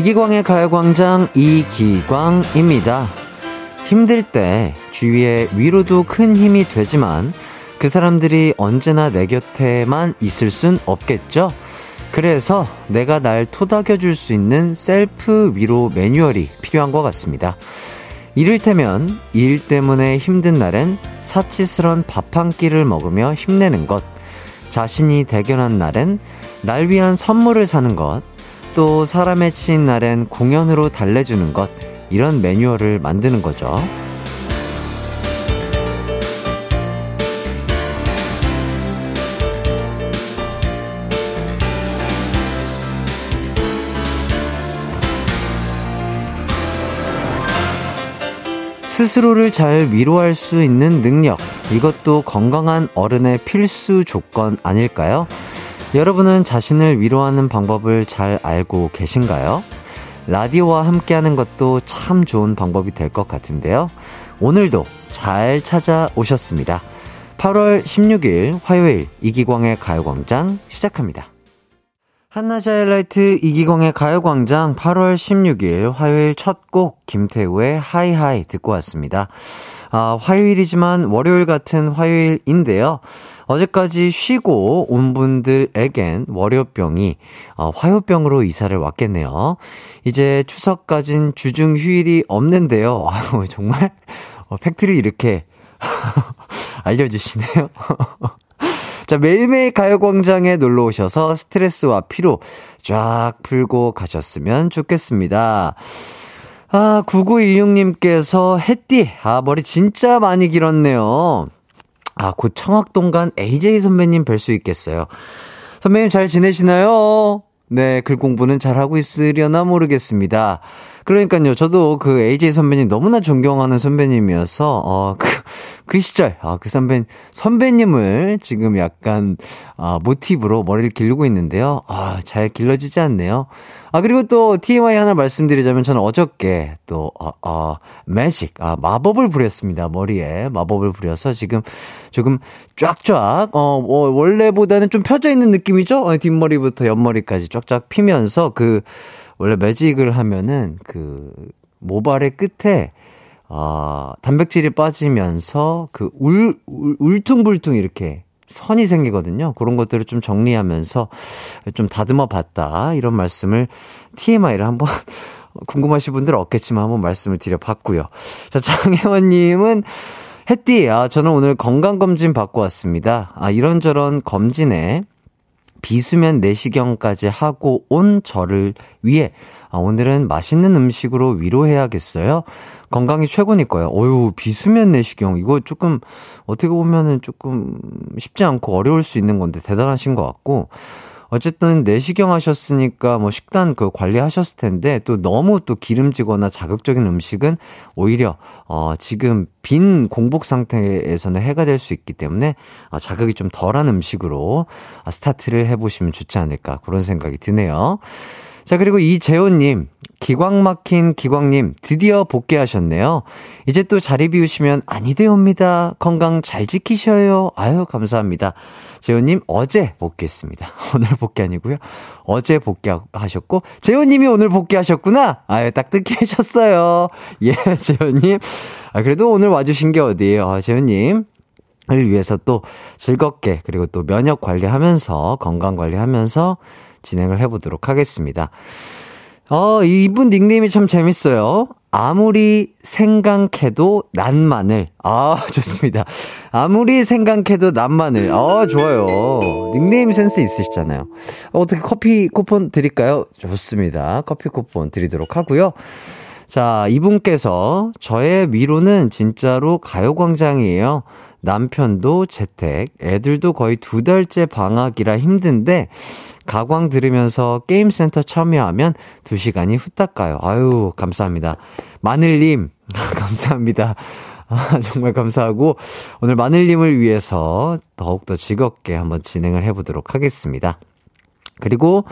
이기광의 가요광장 이기광입니다. 힘들 때 주위에 위로도 큰 힘이 되지만 그 사람들이 언제나 내 곁에만 있을 순 없겠죠. 그래서 내가 날 토닥여줄 수 있는 셀프 위로 매뉴얼이 필요한 것 같습니다. 이를테면 일 때문에 힘든 날엔 사치스런 밥 한 끼를 먹으며 힘내는 것, 자신이 대견한 날엔 날 위한 선물을 사는 것, 또 사람에 치인 날엔 공연으로 달래주는 것, 이런 매뉴얼을 만드는 거죠. 스스로를 잘 위로할 수 있는 능력, 이것도 건강한 어른의 필수 조건 아닐까요? 여러분은 자신을 위로하는 방법을 잘 알고 계신가요? 라디오와 함께하는 것도 참 좋은 방법이 될 것 같은데요. 오늘도 잘 찾아오셨습니다. 8월 16일 화요일 이기광의 가요광장 시작합니다. 한낮의 하이라이트 이기광의 가요광장 8월 16일 화요일 첫 곡 김태우의 하이하이 듣고 왔습니다. 화요일이지만 월요일 같은 화요일인데요. 어제까지 쉬고 온 분들에겐 월요병이 화요병으로 이사를 왔겠네요. 이제 추석까진 주중 휴일이 없는데요. 아유, 정말 팩트를 이렇게 알려주시네요. 자, 매일매일 가요광장에 놀러오셔서 스트레스와 피로 쫙 풀고 가셨으면 좋겠습니다. 9916님께서 햇띠, 머리 진짜 많이 길었네요. 곧 청학동간 AJ 선배님 뵐 수 있겠어요. 선배님 잘 지내시나요? 네, 글 공부는 잘하고 있으려나 모르겠습니다. 그러니까요, 저도 그 AJ 선배님 너무나 존경하는 선배님이어서, 그 시절, 그 선배님을 지금 약간, 모티브로 머리를 기르고 있는데요. 잘 길러지지 않네요. 그리고 또 TMI 하나 말씀드리자면 저는 어저께 또, 매직, 마법을 부렸습니다. 머리에 마법을 부려서 지금 조금 쫙쫙, 원래보다는 좀 펴져 있는 느낌이죠? 뒷머리부터 옆머리까지 쫙쫙 피면서 그, 원래 매직을 하면은 그, 모발의 끝에 단백질이 빠지면서 그 울퉁불퉁 이렇게 선이 생기거든요. 그런 것들을 좀 정리하면서 좀 다듬어 봤다, 이런 말씀을, TMI를 한번 궁금하신 분들은 없겠지만 한번 말씀을 드려봤고요. 자, 장혜원님은 햇띠, 저는 오늘 건강검진 받고 왔습니다. 이런저런 검진에 비수면 내시경까지 하고 온 저를 위해 오늘은 맛있는 음식으로 위로해야겠어요. 건강이 최고니까요. 비수면 내시경, 이거 조금 어떻게 보면은 조금 쉽지 않고 어려울 수 있는 건데 대단하신 것 같고, 어쨌든 내시경 하셨으니까 뭐 식단 그 관리하셨을 텐데, 또 너무 또 기름지거나 자극적인 음식은 오히려 지금 빈 공복 상태에서는 해가 될 수 있기 때문에 자극이 좀 덜한 음식으로 스타트를 해보시면 좋지 않을까, 그런 생각이 드네요. 자, 그리고 이재호님, 기광 막힌 기광님 드디어 복귀하셨네요. 이제 또 자리 비우시면 아니 되옵니다. 건강 잘 지키셔요. 감사합니다. 재호님 어제 복귀했습니다. 오늘 복귀 아니고요. 어제 복귀하셨고 재호님이 오늘 복귀하셨구나. 딱 뜻깊으셨어요. 예, 재호님. 그래도 오늘 와주신 게 어디예요. 재호님 을 위해서 또 즐겁게, 그리고 또 면역 관리하면서 건강 관리하면서 진행을 해보도록 하겠습니다. 이분 닉네임이 참 재밌어요. 아무리 생각해도 난마늘. 좋습니다. 아무리 생각해도 난마늘. 좋아요. 닉네임 센스 있으시잖아요. 어떻게 커피 쿠폰 드릴까요? 좋습니다. 커피 쿠폰 드리도록 하고요. 자, 이분께서 저의 위로는 진짜로 가요광장이에요. 남편도 재택, 애들도 거의 2달째 방학이라 힘든데 가광 들으면서 게임센터 참여하면 2시간이 후딱 가요. 감사합니다. 마늘님 감사합니다. 정말 감사하고 오늘 마늘님을 위해서 더욱더 즐겁게 한번 진행을 해보도록 하겠습니다. 그리고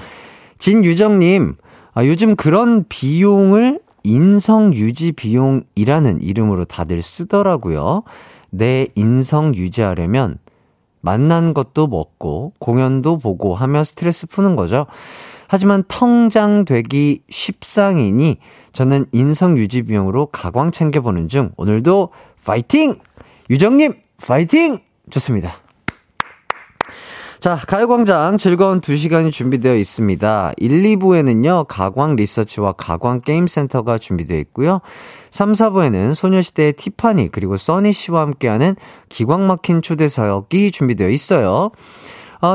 진유정님, 요즘 그런 비용을 인성유지 비용이라는 이름으로 다들 쓰더라고요. 내 인성 유지하려면 만난 것도 먹고 공연도 보고 하며 스트레스 푸는 거죠. 하지만 텅장되기 십상이니 저는 인성 유지 비용으로 가광 챙겨보는 중 오늘도 파이팅! 유정님 파이팅! 좋습니다. 자, 가요광장 즐거운 2시간이 준비되어 있습니다. 1, 2부에는요 가광 리서치와 가광 게임센터가 준비되어 있고요, 3, 4부에는 소녀시대의 티파니 그리고 써니 씨와 함께하는 기광 막힌 초대석이 준비되어 있어요.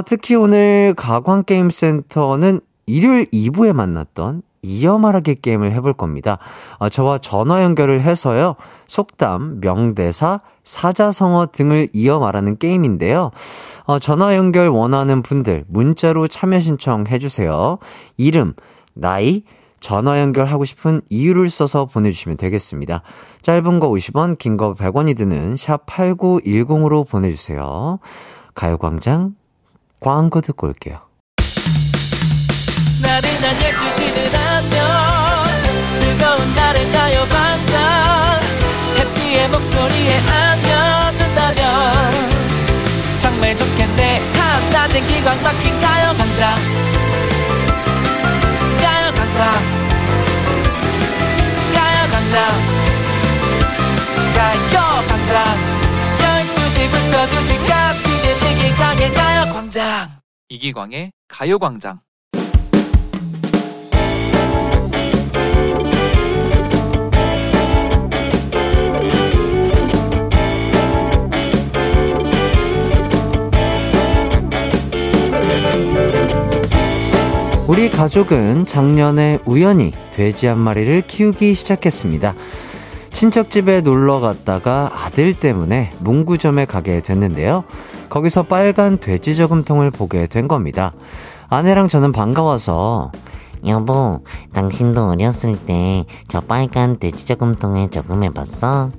특히 오늘 가광 게임센터는 일요일 2부에 만났던 이어 말하기 게임을 해볼 겁니다. 저와 전화 연결을 해서요 속담, 명대사, 사자성어 등을 이어 말하는 게임인데요. 전화 연결 원하는 분들 문자로 참여 신청해주세요. 이름, 나이, 전화 연결하고 싶은 이유를 써서 보내주시면 되겠습니다. 짧은 거 50원, 긴 거 100원이 드는 샵 8910으로 보내주세요. 가요광장 광고 듣고 올게요. 나를 달려주시는 안녕 즐거운 날의 가요광장 해피의 목소리에 안겨준다면 정말 좋겠네. 한낮엔 기광 막힌 가요광장 가요광장 가요광장 가요광장 12시부터 2시까지는 이기광의 가요광장. 이기광의 가요광장. 우리 가족은 작년에 우연히 돼지 한 마리를 키우기 시작했습니다. 친척집에 놀러 갔다가 아들 때문에 문구점에 가게 됐는데요. 거기서 빨간 돼지 저금통을 보게 된 겁니다. 아내랑 저는 반가워서 여보, 당신도 어렸을 때 저 빨간 돼지 저금통에 저금해봤어?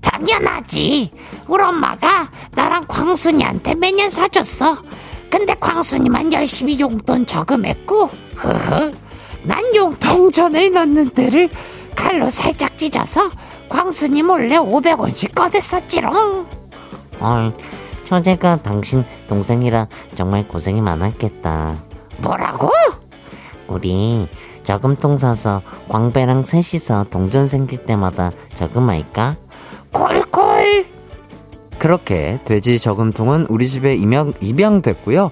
당연하지! 우리 엄마가 나랑 광순이한테 매년 사줬어. 근데 광순이만 열심히 용돈 저금했고, 흐흐, 난 용통전에 넣는 데를 칼로 살짝 찢어서 광순이 몰래 500원씩 꺼냈었지롱. 처제가 당신 동생이라 정말 고생이 많았겠다. 뭐라고? 우리 저금통 사서 광배랑 셋이서 동전 생길 때마다 저금할까? 콜콜! 그렇게 돼지 저금통은 우리 집에 입양됐고요.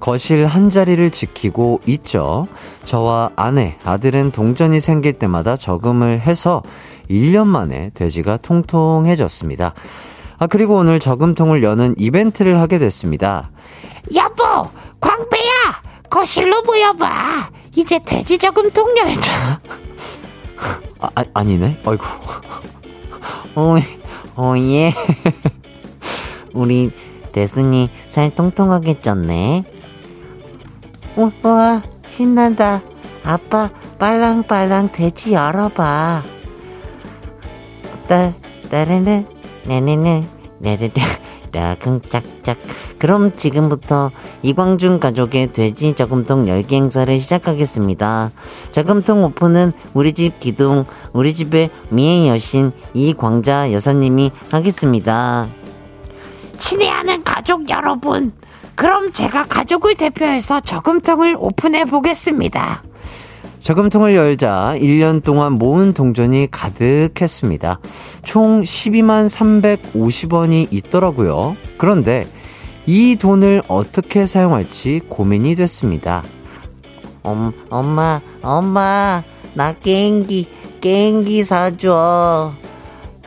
거실 한자리를 지키고 있죠. 저와 아내, 아들은 동전이 생길 때마다 저금을 해서 1년 만에 돼지가 통통해졌습니다. 그리고 오늘 저금통을 여는 이벤트를 하게 됐습니다. 여보, 광배야, 거실로 모여봐. 이제 돼지 저금통 열자. 아니네? 아이고. 오예. 우리 대순이 살 통통하게 쪘네. 우와, 신난다. 아빠 빨랑빨랑 돼지 열어봐. 따르르 네네네 네르르 따금짝짝. 그럼 지금부터 이광준 가족의 돼지 저금통 열기 행사를 시작하겠습니다. 저금통 오픈은 우리 집 기둥, 우리 집의 미의 여신 이광자 여사님이 하겠습니다. 친애하는 가족 여러분, 그럼 제가 가족을 대표해서 저금통을 오픈해 보겠습니다. 저금통을 열자 1년 동안 모은 동전이 가득했습니다. 총 12만 350원이 있더라고요. 그런데 이 돈을 어떻게 사용할지 고민이 됐습니다. 엄마, 나 게임기 사줘.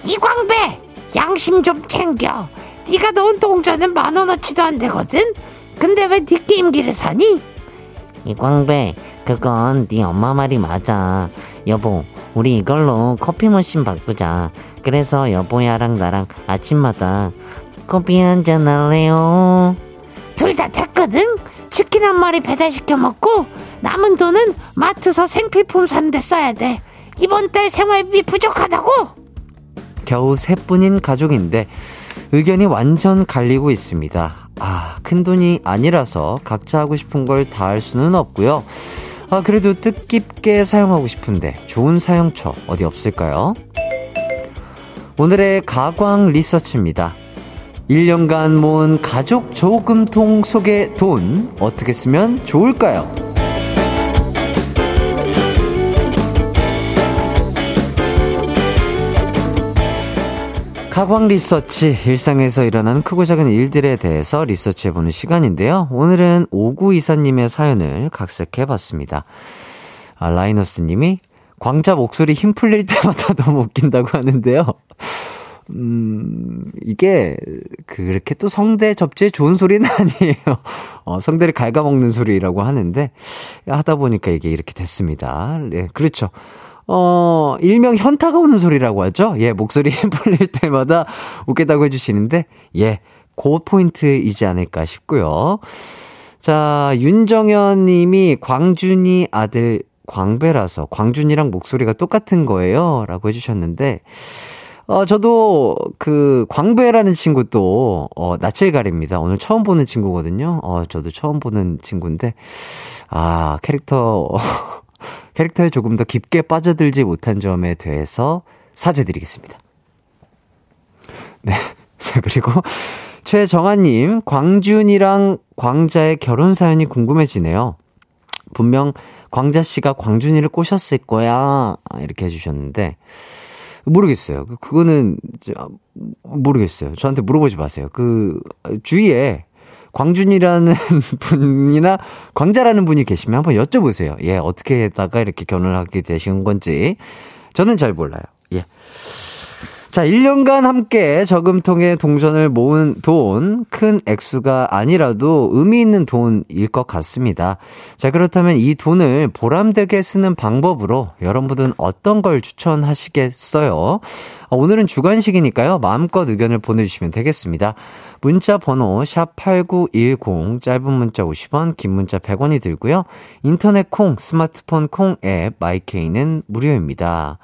이광배, 양심 좀 챙겨. 네가 넣은 동전은 10,000원어치도 안 되거든? 근데 왜 네 게임기를 사니? 이광배, 그건 네 엄마 말이 맞아. 여보, 우리 이걸로 커피 머신 바꾸자. 그래서 여보야랑 나랑 아침마다 커피 한잔 할래요? 둘 다 됐거든? 치킨 한 마리 배달시켜 먹고 남은 돈은 마트서 생필품 사는데 써야 돼. 이번 달 생활비 부족하다고? 겨우 3분인 가족인데 의견이 완전 갈리고 있습니다. 큰돈이 아니라서 각자 하고 싶은 걸 다 할 수는 없고요. 그래도 뜻깊게 사용하고 싶은데 좋은 사용처 어디 없을까요? 오늘의 가광 리서치입니다. 1년간 모은 가족 저금통 속의 돈 어떻게 쓰면 좋을까요? 가광 리서치, 일상에서 일어나는 크고 작은 일들에 대해서 리서치해보는 시간인데요. 오늘은 5924님의 사연을 각색해봤습니다. 아, 라이너스님이 광자 목소리 힘 풀릴 때마다 너무 웃긴다고 하는데요. 이게 그렇게 또 성대 접지에 좋은 소리는 아니에요. 성대를 갉아먹는 소리라고 하는데 하다 보니까 이게 이렇게 됐습니다. 네, 그렇죠. 일명 현타가 오는 소리라고 하죠. 예, 목소리 힘 풀릴 때마다 웃겠다고 해주시는데, 예, 그 포인트이지 않을까 싶고요. 자, 윤정현 님이 광준이 아들 광배라서 광준이랑 목소리가 똑같은 거예요. 라고 해주셨는데, 저도 그 광배라는 친구 또, 낯을 가립니다. 오늘 처음 보는 친구거든요. 저도 처음 보는 친구인데, 아, 캐릭터에 조금 더 깊게 빠져들지 못한 점에 대해서 사죄드리겠습니다. 네. 자, 그리고 최정아님, 광준이랑 광자의 결혼 사연이 궁금해지네요. 분명 광자씨가 광준이를 꼬셨을 거야. 이렇게 해주셨는데, 모르겠어요. 그거는, 모르겠어요. 저한테 물어보지 마세요. 주위에, 광준이라는 분이나 광자라는 분이 계시면 한번 여쭤보세요. 예, 어떻게 했다가 이렇게 결혼을 하게 되신 건지 저는 잘 몰라요. 예. 자, 1년간 함께 저금통에 동전을 모은 돈, 큰 액수가 아니라도 의미 있는 돈일 것 같습니다. 자, 그렇다면 이 돈을 보람되게 쓰는 방법으로 여러분들은 어떤 걸 추천하시겠어요? 오늘은 주관식이니까요. 마음껏 의견을 보내주시면 되겠습니다. 문자 번호 샵8910, 짧은 문자 50원, 긴 문자 100원이 들고요. 인터넷 콩, 스마트폰 콩 앱, 마이케이는 무료입니다.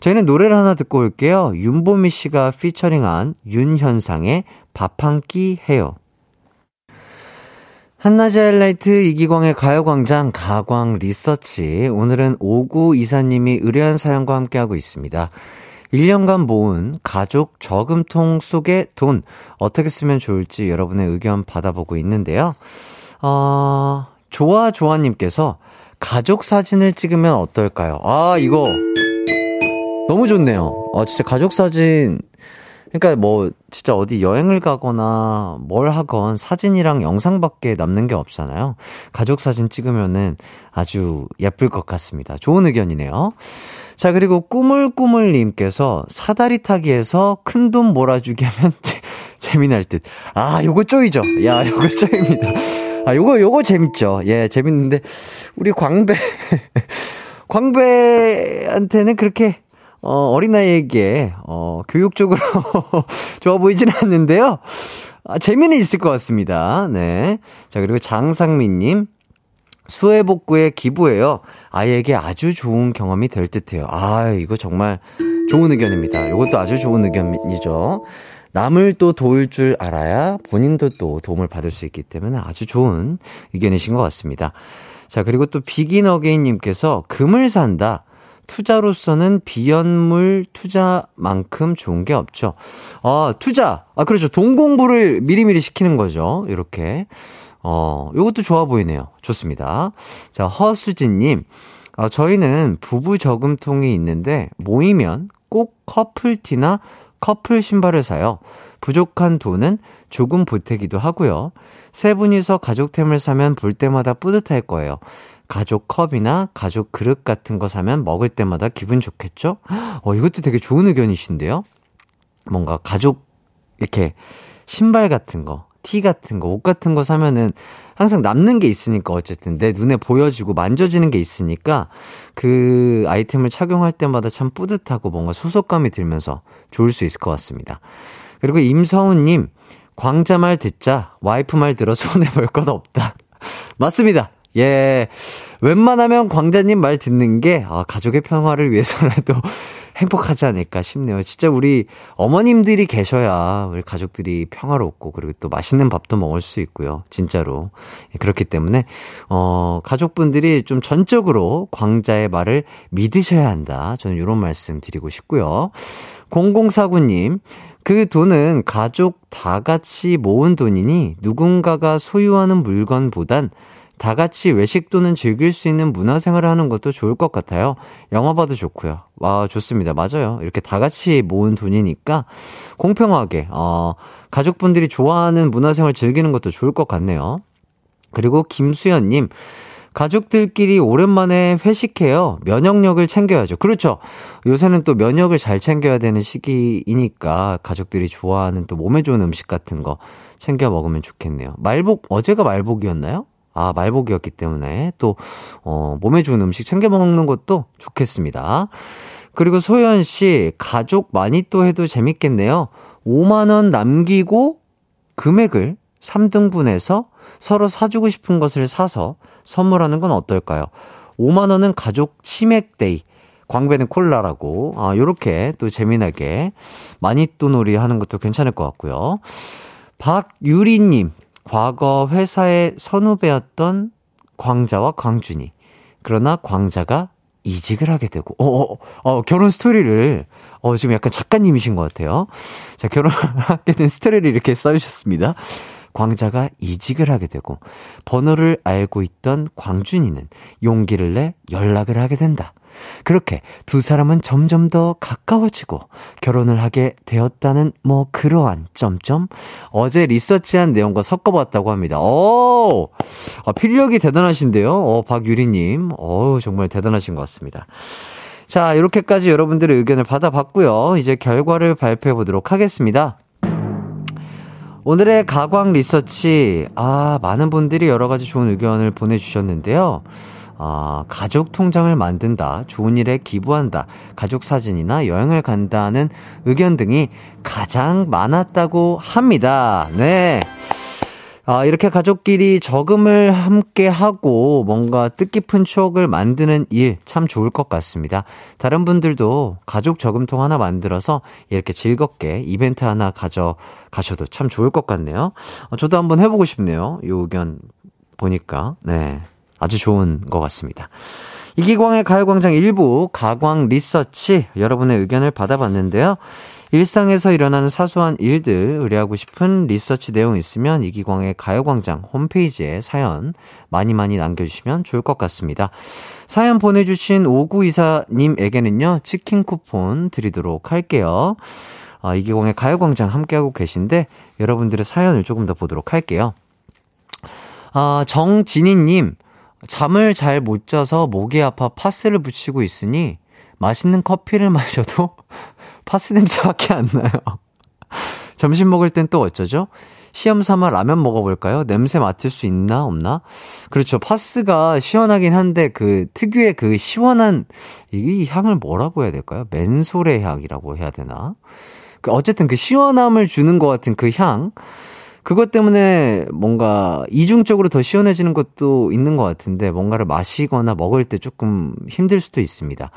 저희는 노래를 하나 듣고 올게요. 윤보미 씨가 피처링한 윤현상의 밥 한 끼 해요. 한낮의 하이라이트 이기광의 가요광장 가광 리서치. 오늘은 5924님이 의뢰한 사연과 함께하고 있습니다. 1년간 모은 가족 저금통 속의 돈 어떻게 쓰면 좋을지 여러분의 의견 받아보고 있는데요. 조아조아님께서 가족 사진을 찍으면 어떨까요? 아, 이거 너무 좋네요. 진짜 가족 사진, 그러니까 뭐 진짜 어디 여행을 가거나 뭘 하건 사진이랑 영상밖에 남는 게 없잖아요. 가족 사진 찍으면은 아주 예쁠 것 같습니다. 좋은 의견이네요. 자, 그리고 꾸물꾸물님께서 사다리 타기에서 큰돈 몰아주기 하면 재미날 듯. 아, 요거 쪼이죠. 야, 요거 쪼입니다. 아, 요거 재밌죠. 예, 재밌는데 우리 광배한테는 그렇게 어린아이에게, 교육적으로 좋아 보이진 않는데요. 아, 재미는 있을 것 같습니다. 네. 자, 그리고 장상민님, 수해복구에 기부해요. 아이에게 아주 좋은 경험이 될 듯해요. 아, 이거 정말 좋은 의견입니다. 이것도 아주 좋은 의견이죠. 남을 또 도울 줄 알아야 본인도 또 도움을 받을 수 있기 때문에 아주 좋은 의견이신 것 같습니다. 자, 그리고 또 비긴어게인님께서 금을 산다. 투자로서는 비연물 투자만큼 좋은 게 없죠. 아, 투자. 아, 그렇죠. 돈 공부를 미리미리 시키는 거죠. 이렇게. 요것도 좋아 보이네요. 좋습니다. 자, 허수진님. 저희는 부부 저금통이 있는데 모이면 꼭 커플티나 커플 신발을 사요. 부족한 돈은 조금 보태기도 하고요. 세 분이서 가족템을 사면 볼 때마다 뿌듯할 거예요. 가족 컵이나 가족 그릇 같은 거 사면 먹을 때마다 기분 좋겠죠? 이것도 되게 좋은 의견이신데요? 뭔가 가족, 이렇게 신발 같은 거, 티 같은 거, 옷 같은 거 사면은 항상 남는 게 있으니까 어쨌든 내 눈에 보여지고 만져지는 게 있으니까 그 아이템을 착용할 때마다 참 뿌듯하고 뭔가 소속감이 들면서 좋을 수 있을 것 같습니다. 그리고 임서훈님, 광자 말 듣자, 와이프 말 들어 손해볼 것 없다. 맞습니다. 예, 웬만하면 광자님 말 듣는 게 가족의 평화를 위해서라도 행복하지 않을까 싶네요. 진짜 우리 어머님들이 계셔야 우리 가족들이 평화롭고 그리고 또 맛있는 밥도 먹을 수 있고요. 진짜로. 그렇기 때문에 가족분들이 좀 전적으로 광자의 말을 믿으셔야 한다. 저는 이런 말씀 드리고 싶고요. 0049님, 그 돈은 가족 다 같이 모은 돈이니 누군가가 소유하는 물건보단 다 같이 외식 또는 즐길 수 있는 문화생활을 하는 것도 좋을 것 같아요. 영화 봐도 좋고요. 와, 좋습니다. 맞아요. 이렇게 다 같이 모은 돈이니까 공평하게 가족분들이 좋아하는 문화생활 즐기는 것도 좋을 것 같네요. 그리고 김수연님, 가족들끼리 오랜만에 회식해요. 면역력을 챙겨야죠. 그렇죠. 요새는 또 면역을 잘 챙겨야 되는 시기이니까 가족들이 좋아하는 또 몸에 좋은 음식 같은 거 챙겨 먹으면 좋겠네요. 말복, 어제가 말복이었나요? 아, 말복이었기 때문에 또 몸에 좋은 음식 챙겨 먹는 것도 좋겠습니다. 그리고 소연 씨, 가족 많이 또 해도 재밌겠네요. 5만 원 남기고 금액을 3등분해서 서로 사주고 싶은 것을 사서 선물하는 건 어떨까요? 5만 원은 가족 치맥데이, 광배는 콜라라고, 아, 요렇게 또 재미나게 마니또놀이 하는 것도 괜찮을 것 같고요. 박유리님, 과거 회사의 선후배였던 광자와 광준이, 그러나 광자가 이직을 하게 되고, 결혼 스토리를, 지금 약간 작가님이신 것 같아요. 자, 결혼하게 된 스토리를 이렇게 써주셨습니다. 광자가 이직을 하게 되고 번호를 알고 있던 광준이는 용기를 내 연락을 하게 된다. 그렇게 두 사람은 점점 더 가까워지고 결혼을 하게 되었다는 뭐 그러한 점점 어제 리서치한 내용과 섞어봤다고 합니다. 오, 필력이 대단하신데요. 박유리님, 정말 대단하신 것 같습니다. 자, 이렇게까지 여러분들의 의견을 받아봤고요. 이제 결과를 발표해 보도록 하겠습니다. 오늘의 가광 리서치, 많은 분들이 여러 가지 좋은 의견을 보내주셨는데요. 가족 통장을 만든다, 좋은 일에 기부한다, 가족 사진이나 여행을 간다는 의견 등이 가장 많았다고 합니다. 네. 이렇게 가족끼리 저금을 함께 하고 뭔가 뜻깊은 추억을 만드는 일 참 좋을 것 같습니다. 다른 분들도 가족 저금통 하나 만들어서 이렇게 즐겁게 이벤트 하나 가셔도 참 좋을 것 같네요. 저도 한번 해보고 싶네요. 이 의견 보니까. 네. 아주 좋은 것 같습니다. 이기광의 가요광장 1부 가광 리서치, 여러분의 의견을 받아봤는데요. 일상에서 일어나는 사소한 일들 의뢰하고 싶은 리서치 내용 있으면 이기광의 가요광장 홈페이지에 사연 많이 남겨주시면 좋을 것 같습니다. 사연 보내주신 5924님에게는요, 치킨 쿠폰 드리도록 할게요. 이기광의 가요광장 함께하고 계신데 여러분들의 사연을 조금 더 보도록 할게요. 정진희님, 잠을 잘 못 자서 목이 아파 파스를 붙이고 있으니 맛있는 커피를 마셔도 파스 냄새밖에 안 나요. 점심 먹을 땐 또 어쩌죠? 시험 삼아 라면 먹어볼까요? 냄새 맡을 수 있나 없나? 그렇죠. 파스가 시원하긴 한데 그 특유의 그 시원한 이 향을 뭐라고 해야 될까요? 맨솔의 향이라고 해야 되나? 어쨌든 그 시원함을 주는 것 같은 그 향, 그것 때문에 뭔가 이중적으로 더 시원해지는 것도 있는 것 같은데 뭔가를 마시거나 먹을 때 조금 힘들 수도 있습니다.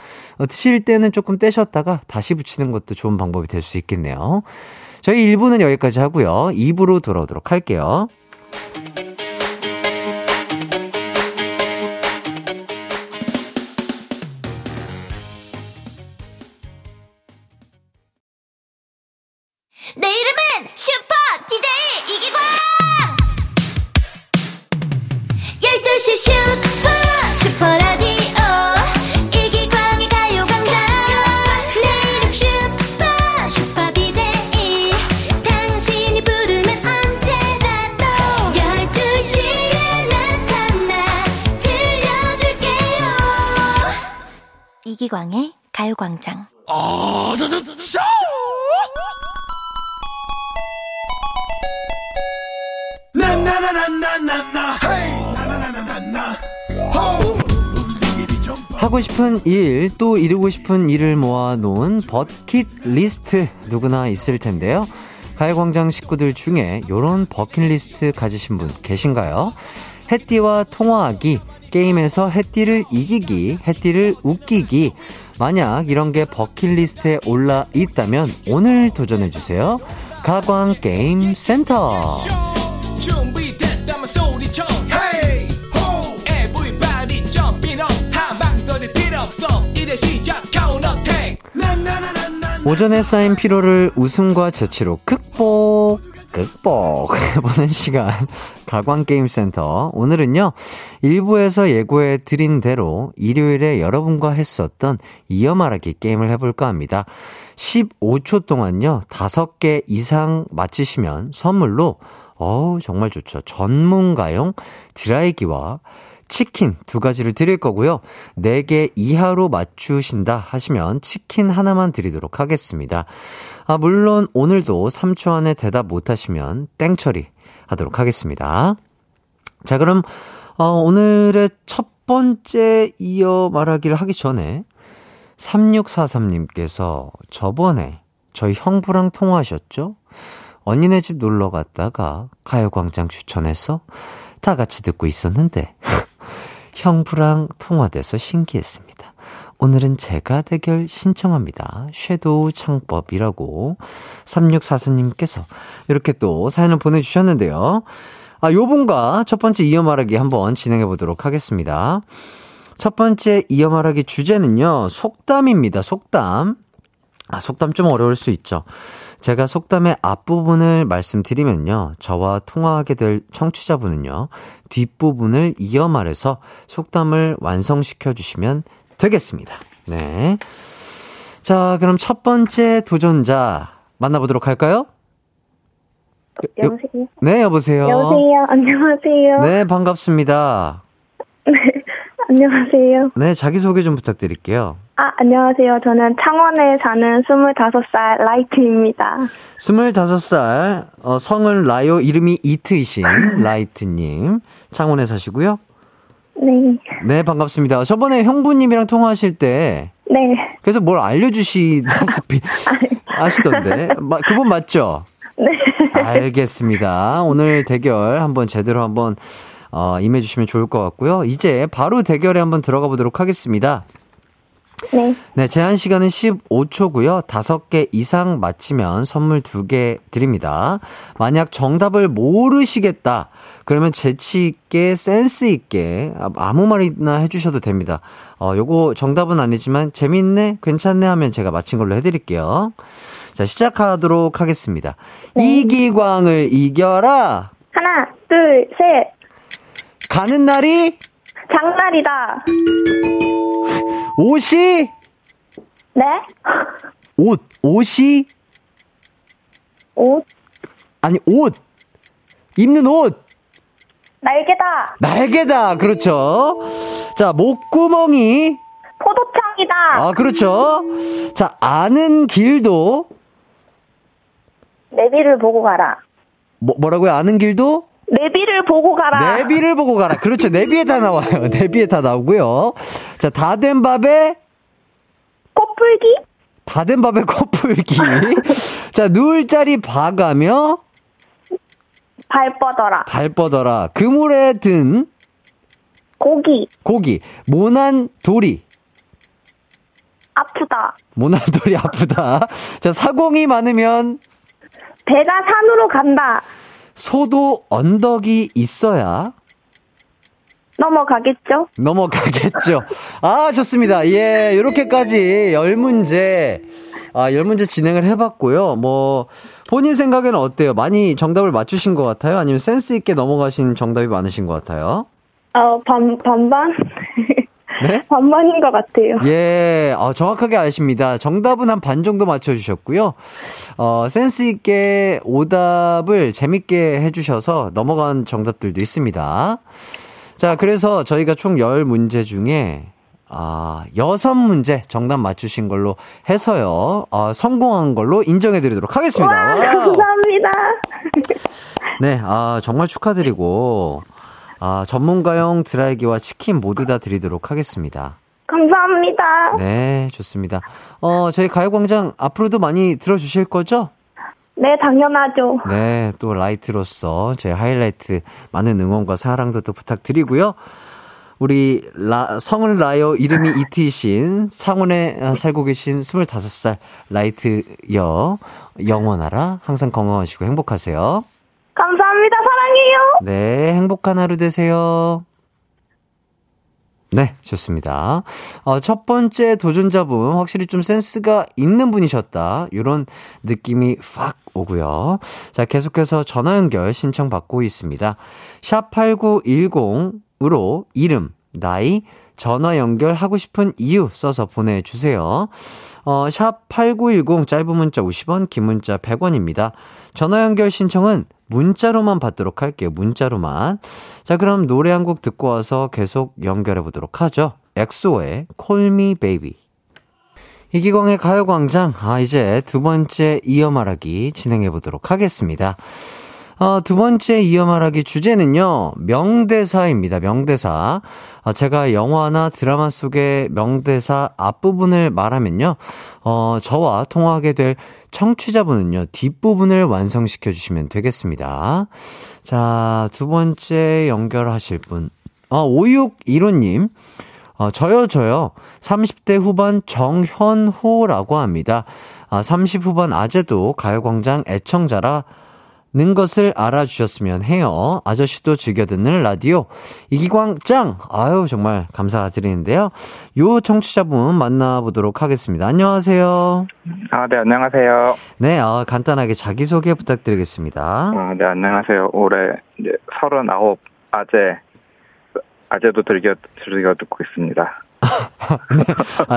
드실 때는 조금 떼셨다가 다시 붙이는 것도 좋은 방법이 될 수 있겠네요. 저희 1부는 여기까지 하고요. 2부로 돌아오도록 할게요. 이기광의 가요광장. 하고 싶은 일, 또 이루고 싶은 일을 모아놓은 버킷리스트 누구나 있을 텐데요. 가요광장 식구들 중에 이런 버킷리스트 가지신 분 계신가요? 햇띠와 통화하기, 게임에서 햇띠를 이기기, 햇띠를 웃기기. 만약 이런 게 버킷리스트에 올라 있다면 오늘 도전해주세요. 가광게임센터. 오전에 쌓인 피로를 웃음과 재치로 극복. 극복해보는 시간 가광게임센터. 오늘은요 1부에서 예고해 드린 대로 일요일에 여러분과 했었던 이어 말하기 게임을 해볼까 합니다. 15초 동안요 5개 이상 맞히시면 선물로 정말 좋죠, 전문가용 드라이기와 치킨 2가지를 드릴 거고요. 4개 이하로 맞추신다 하시면 치킨 하나만 드리도록 하겠습니다. 물론 오늘도 3초 안에 대답 못하시면 땡처리 하도록 하겠습니다. 자, 그럼 오늘의 첫 번째 이어 말하기를 하기 전에 3643님께서 저번에 저희 형부랑 통화하셨죠? 언니네 집 놀러 갔다가 가요광장 추천해서 다 같이 듣고 있었는데 형부랑 통화돼서 신기했습니다. 오늘은 제가 대결 신청합니다. 섀도우 창법이라고 3644님께서 이렇게 또 사연을 보내주셨는데요. 요분과 첫 번째 이어 말하기 한번 진행해 보도록 하겠습니다. 첫 번째 이어 말하기 주제는요, 속담입니다. 속담. 속담 좀 어려울 수 있죠. 제가 속담의 앞부분을 말씀드리면요, 저와 통화하게 될 청취자분은요 뒷부분을 이어 말해서 속담을 완성시켜 주시면 되겠습니다. 네. 자, 그럼 첫 번째 도전자 만나보도록 할까요? 여보세요? 네, 여보세요. 여보세요. 안녕하세요. 네, 반갑습니다. 네, 안녕하세요. 네, 자기소개 좀 부탁드릴게요. 안녕하세요. 저는 창원에 사는 25살 라이트입니다. 25살, 성은 라요, 이름이 이트이신 라이트님. 창원에 사시고요. 네. 네, 반갑습니다. 저번에 형부님이랑 통화하실 때. 네. 그래서 뭘 알려주시다시피 아시던데. 그분 맞죠? 네. 알겠습니다. 오늘 대결 한번 제대로 한번 임해주시면 좋을 것 같고요. 이제 바로 대결에 한번 들어가 보도록 하겠습니다. 네. 네, 제한 시간은 15초고요. 5개 이상 맞히면 선물 2개 드립니다. 만약 정답을 모르시겠다 그러면 재치 있게 센스 있게 아무 말이나 해주셔도 됩니다. 요거 정답은 아니지만 재밌네, 괜찮네 하면 제가 맞힌 걸로 해드릴게요. 자, 시작하도록 하겠습니다. 네. 이기광을 이겨라. 하나, 둘, 셋. 가는 날이 장날이다. 옷이? 네? 옷이? 옷? 아니, 옷! 입는 옷! 날개다! 날개다! 그렇죠. 자, 목구멍이? 포도청이다! 아, 그렇죠. 자, 아는 길도? 내비를 보고 가라. 뭐라고요? 아는 길도? 내비를 보고 가라. 내비를 보고 가라. 그렇죠. 내비에 다 나와요. 내비에 다 나오고요. 자, 다 된 밥에 꽃풀기. 다 된 밥에 꽃풀기. 자, 누울 자리 봐가며 발 뻗어라. 발 뻗어라. 그물에 든 고기. 고기. 모난 돌이 아프다. 모난 돌이 아프다. 자, 사공이 많으면 배가 산으로 간다. 소도 언덕이 있어야 넘어가겠죠? 넘어가겠죠. 아, 좋습니다. 예, 요렇게까지 10문제, 10문제 진행을 해봤고요. 뭐, 본인 생각에는 어때요? 많이 정답을 맞추신 것 같아요? 아니면 센스있게 넘어가신 정답이 많으신 것 같아요? 반반? 네? 반반인 것 같아요. 예, 정확하게 아십니다. 정답은 한 반 정도 맞춰주셨고요. 센스있게 오답을 재밌게 해주셔서 넘어간 정답들도 있습니다. 자, 그래서 저희가 총 10문제 중에, 6문제 정답 맞추신 걸로 해서요, 성공한 걸로 인정해드리도록 하겠습니다. 와, 감사합니다. 네, 정말 축하드리고, 전문가용 드라이기와 치킨 모두 다 드리도록 하겠습니다. 감사합니다. 네, 좋습니다. 저희 가요광장 앞으로도 많이 들어주실 거죠? 네, 당연하죠. 네, 또 라이트로서 저희 하이라이트 많은 응원과 사랑도 또 부탁드리고요. 우리 성을 라요, 이름이 이트이신, 창원에 살고 계신 25살 라이트여, 영원하라. 항상 건강하시고 행복하세요. 감사합니다. 사랑해요. 네, 행복한 하루 되세요. 네, 좋습니다. 첫 번째 도전자분 확실히 좀 센스가 있는 분이셨다, 이런 느낌이 확 오고요. 자, 계속해서 전화 연결 신청 받고 있습니다. 샵8910으로 이름, 나이, 전화 연결하고 싶은 이유 써서 보내주세요. 샵8910 짧은 문자 50원, 긴 문자 100원입니다. 전화 연결 신청은 문자로만 받도록 할게요. 문자로만. 자, 그럼 노래 한 곡 듣고 와서 계속 연결해 보도록 하죠. 엑소의 Call Me Baby. 이기광의 가요광장. 이제 두 번째 이어 말하기 진행해 보도록 하겠습니다. 두 번째 이어 말하기 주제는요, 명대사입니다. 명대사. 제가 영화나 드라마 속의 명대사 앞부분을 말하면요, 저와 통화하게 될 청취자분은요, 뒷부분을 완성시켜 주시면 되겠습니다. 자, 두 번째 연결하실 분. 5615님. 저요. 30대 후반 정현호라고 합니다. 30 후반 아재도 가요광장 애청자라 는 것을 알아주셨으면 해요. 아저씨도 즐겨 듣는 라디오 이기광 짱! 정말 감사드리는데요. 요 청취자분 만나보도록 하겠습니다. 안녕하세요. 네, 안녕하세요. 네, 간단하게 자기소개 부탁드리겠습니다. 네, 안녕하세요. 올해 이제 39 아재도 즐겨 듣고 있습니다. 네.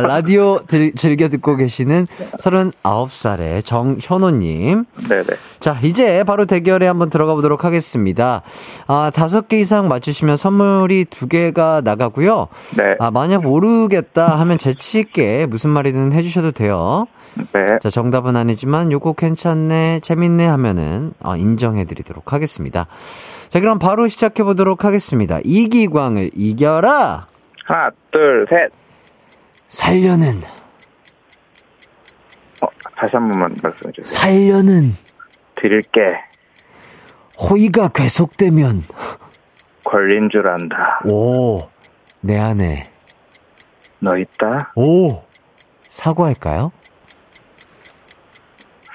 라디오 즐겨 듣고 계시는 39살의 정현호님. 네네. 자, 이제 바로 대결에 한번 들어가 보도록 하겠습니다. 5개 이상 맞추시면 선물이 2개가 나가고요. 네. 만약 모르겠다 하면 재치있게 무슨 말이든 해주셔도 돼요. 네. 자, 정답은 아니지만 요거 괜찮네, 재밌네 하면은 인정해드리도록 하겠습니다. 자, 그럼 바로 시작해 보도록 하겠습니다. 이기광을 이겨라. 하나, 둘, 셋. 살려는. 다시 한 번만 말씀해 주세요. 살려는. 드릴게. 호의가 계속되면. 걸린 줄 안다. 오, 내 안에. 너 있다. 오, 사과할까요?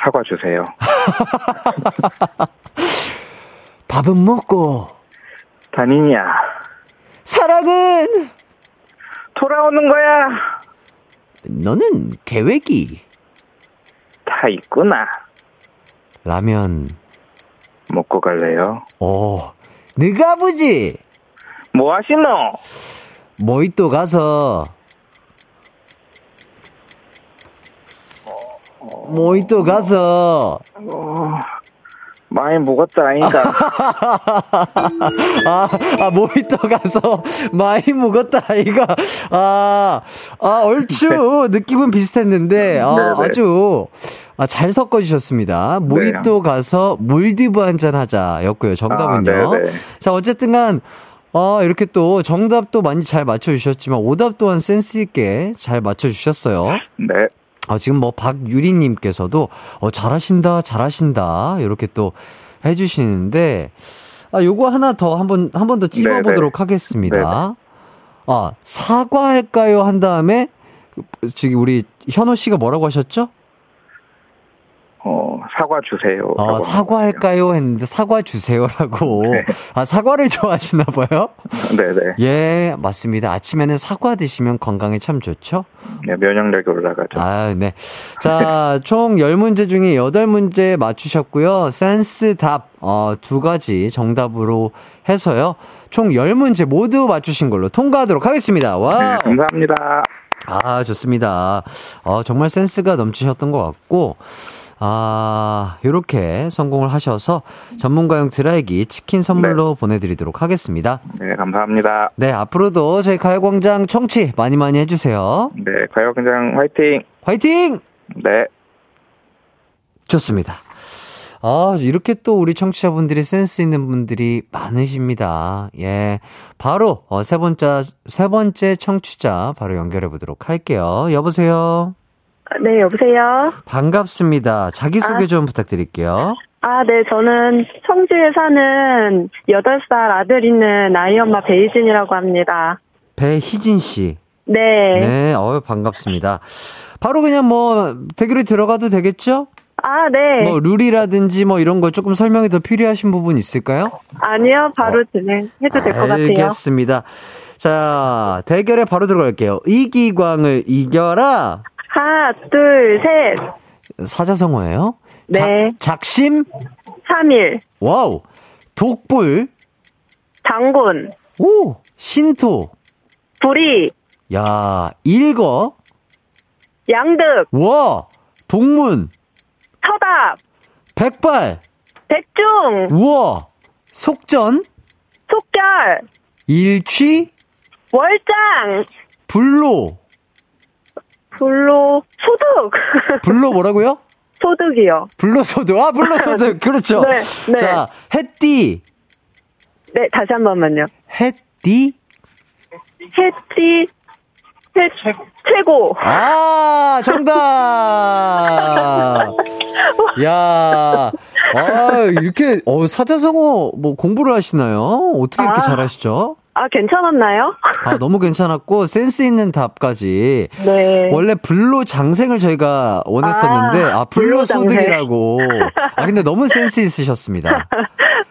사과 주세요. 밥은 먹고. 다니냐. 사랑은. 돌아오는 거야. 너는 계획이 다 있구나. 라면 먹고 갈래요? 네가 아버지 뭐 하시노? 모히또 가서 많이 먹었다, 아닌가. 모히또 가서 많이 먹었다, 아이가. 얼추 느낌은 비슷했는데, 아주 잘 섞어주셨습니다. 모히또 가서 몰디브 한잔 하자 였고요. 정답은요. 자, 어쨌든 간, 이렇게 또 정답도 많이 잘 맞춰주셨지만, 오답 또한 센스있게 잘 맞춰주셨어요. 네. 지금 박유리님께서도, 잘하신다, 이렇게 또 해주시는데, 요거 하나 더 한 번 더 찍어보도록 하겠습니다. 사과할까요? 한 다음에, 지금 우리 현호 씨가 뭐라고 하셨죠? 사과 주세요. 사과할까요? 했는데, 사과 주세요라고. 네. 사과를 좋아하시나봐요? 네네. 예, 맞습니다. 아침에는 사과 드시면 건강에 참 좋죠? 네, 면역력이 올라가죠. 네. 자, 총 10문제 중에 8문제 맞추셨고요. 센스 답, 2가지 정답으로 해서요. 총 10문제 모두 맞추신 걸로 통과하도록 하겠습니다. 와우. 네, 감사합니다. 좋습니다. 정말 센스가 넘치셨던 것 같고, 요렇게 성공을 하셔서 전문가용 드라이기 치킨 선물로 보내드리도록 하겠습니다. 네, 감사합니다. 네, 앞으로도 저희 가요광장 청취 많이 해주세요. 네, 가요광장 화이팅! 화이팅! 네. 좋습니다. 이렇게 또 우리 청취자분들이 센스 있는 분들이 많으십니다. 예. 바로, 세 번째 청취자 바로 연결해 보도록 할게요. 여보세요? 네, 여보세요. 반갑습니다. 자기소개 좀 부탁드릴게요. 네, 저는 청주에 사는 8살 아들 있는 아이 엄마 배희진이라고 합니다. 배희진 씨. 네. 네, 반갑습니다. 바로 그냥 대결에 들어가도 되겠죠? 네. 룰이라든지 이런 거 조금 설명이 더 필요하신 부분 있을까요? 아니요, 바로 진행해도 될 것 같아요. 알겠습니다. 자, 대결에 바로 들어갈게요. 이기광을 이겨라. 하나, 둘, 셋. 사자성어예요? 네. 작심? 3일. 와우. 독불? 당군. 오. 신토? 불이. 야, 일거? 양득. 와. 동문? 서답. 백발? 백중. 우와. 속전? 속결. 일취? 월장. 불로 소득. 불로 뭐라고요? 소득이요. 불로 소득. 그렇죠. 네. 자, 햇띠. 네, 다시 한 번만요. 햇띠. 최고. 아, 정답. 야, 아, 이렇게 사자성어 뭐 공부를 하시나요? 어떻게 이렇게 잘하시죠? 아, 괜찮았나요? 아, 너무 괜찮았고 센스 있는 답까지. 네. 원래 불로 장생을 저희가 원했었는데 불로 소득이라고. 아, 근데 너무 센스 있으셨습니다.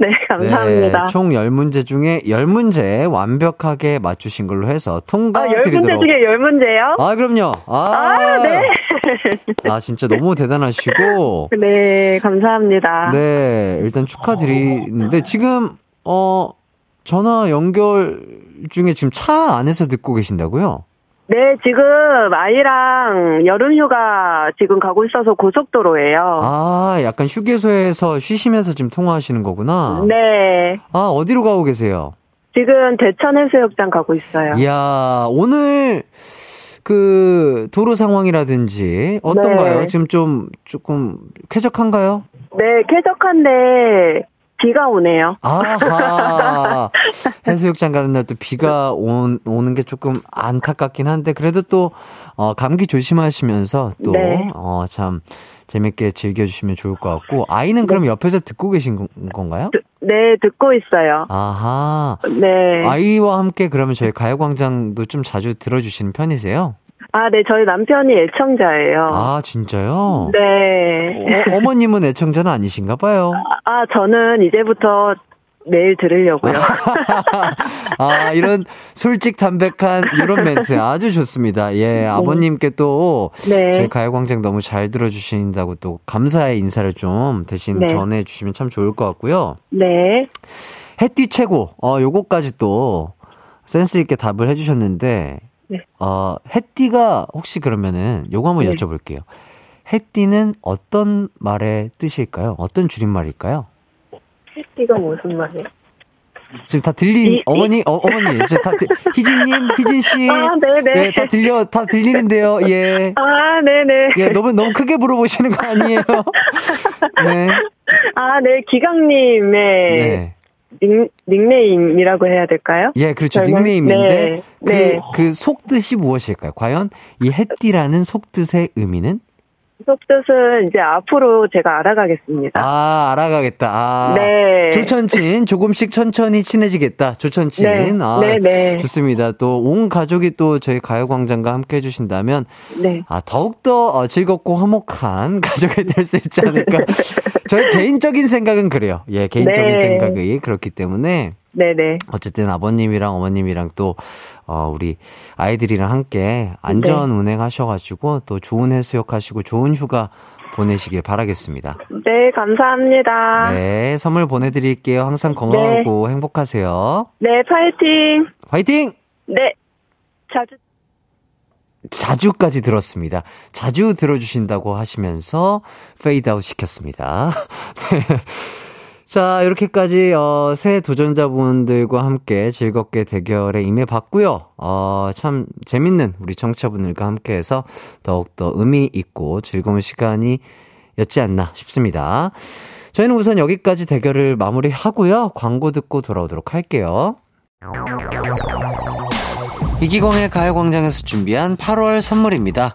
네, 감사합니다. 네, 총 10문제 중에 10문제 완벽하게 맞추신 걸로 해서 통과드리도록. 10문제 중에 10문제요? 아, 그럼요. 네. 아, 진짜 너무 대단하시고. 네, 감사합니다. 네, 일단 축하드리는데 지금 전화 연결 중에 지금 차 안에서 듣고 계신다고요? 네, 지금 아이랑 여름휴가 지금 가고 있어서 고속도로예요. 아, 약간 휴게소에서 쉬시면서 지금 통화하시는 거구나. 네. 아, 어디로 가고 계세요? 지금 대천해수욕장 가고 있어요. 이야, 오늘 그 도로 상황이라든지 어떤가요? 네. 지금 조금 쾌적한가요? 네, 쾌적한데 비가 오네요. 아하. 해수욕장 가는 날 또 비가 오는 게 조금 안타깝긴 한데, 그래도 또, 감기 조심하시면서 또, 네. 참, 재밌게 즐겨주시면 좋을 것 같고, 아이는 그럼 옆에서 듣고 계신 건가요? 네, 듣고 있어요. 아하. 네. 아이와 함께 그러면 저희 가요광장도 좀 자주 들어주시는 편이세요? 아, 네, 저희 남편이 애청자예요. 아, 진짜요? 네. 어머님은 애청자는 아니신가 봐요. 아, 저는 이제부터 매일 들으려고요. 아, 이런 솔직담백한 이런 멘트 아주 좋습니다. 예, 네. 아버님께 또 네. 저희 가요광장 너무 잘 들어주신다고 또 감사의 인사를 좀 대신 네. 전해주시면 참 좋을 것 같고요. 네. 햇띠 최고, 요거까지 또 센스 있게 답을 해주셨는데 네. 햇띠가 혹시 그러면은 요거 한번 네. 여쭤볼게요. 햇띠는 어떤 말의 뜻일까요? 어떤 줄임말일까요? 햇띠가 무슨 말이에요? 지금 다 들린 어머니 이제 다 희진님, 희진 씨, 네, 다 들리는데요. 예. 아, 네네. 예, 너무 크게 물어보시는 거 아니에요? 네. 아, 네, 기강님의. 네. 닉네임이라고 해야 될까요? 예, 그렇죠. 저희는? 닉네임인데 네. 그 속뜻이 무엇일까요? 과연 이 햇띠라는 속뜻의 의미는? 속뜻은 이제 앞으로 제가 알아가겠습니다. 아, 알아가겠다. 아, 네. 조천친, 조금씩 천천히 친해지겠다. 조천친. 네. 아, 네. 좋습니다. 또 온 가족이 또 저희 가요광장과 함께 해주신다면 네. 아, 더욱더 즐겁고 화목한 가족이 될 수 있지 않을까. 저희 개인적인 생각은 그래요. 예, 개인적인 네. 생각이 그렇기 때문에. 네네. 어쨌든 아버님이랑 어머님이랑 또, 우리 아이들이랑 함께 안전 운행하셔가지고 또 좋은 해수욕 하시고 좋은 휴가 보내시길 바라겠습니다. 네, 감사합니다. 네, 선물 보내드릴게요. 항상 건강하고 네. 행복하세요. 네, 파이팅! 네. 자주까지 들었습니다. 자주 들어주신다고 하시면서 페이드아웃 시켰습니다. 자, 이렇게까지 새 도전자분들과 함께 즐겁게 대결에 임해봤고요. 참 재밌는 우리 청취자분들과 함께해서 더욱더 의미 있고 즐거운 시간이었지 않나 싶습니다. 저희는 우선 여기까지 대결을 마무리하고요. 광고 듣고 돌아오도록 할게요. 이기광의 가요광장에서 준비한 8월 선물입니다.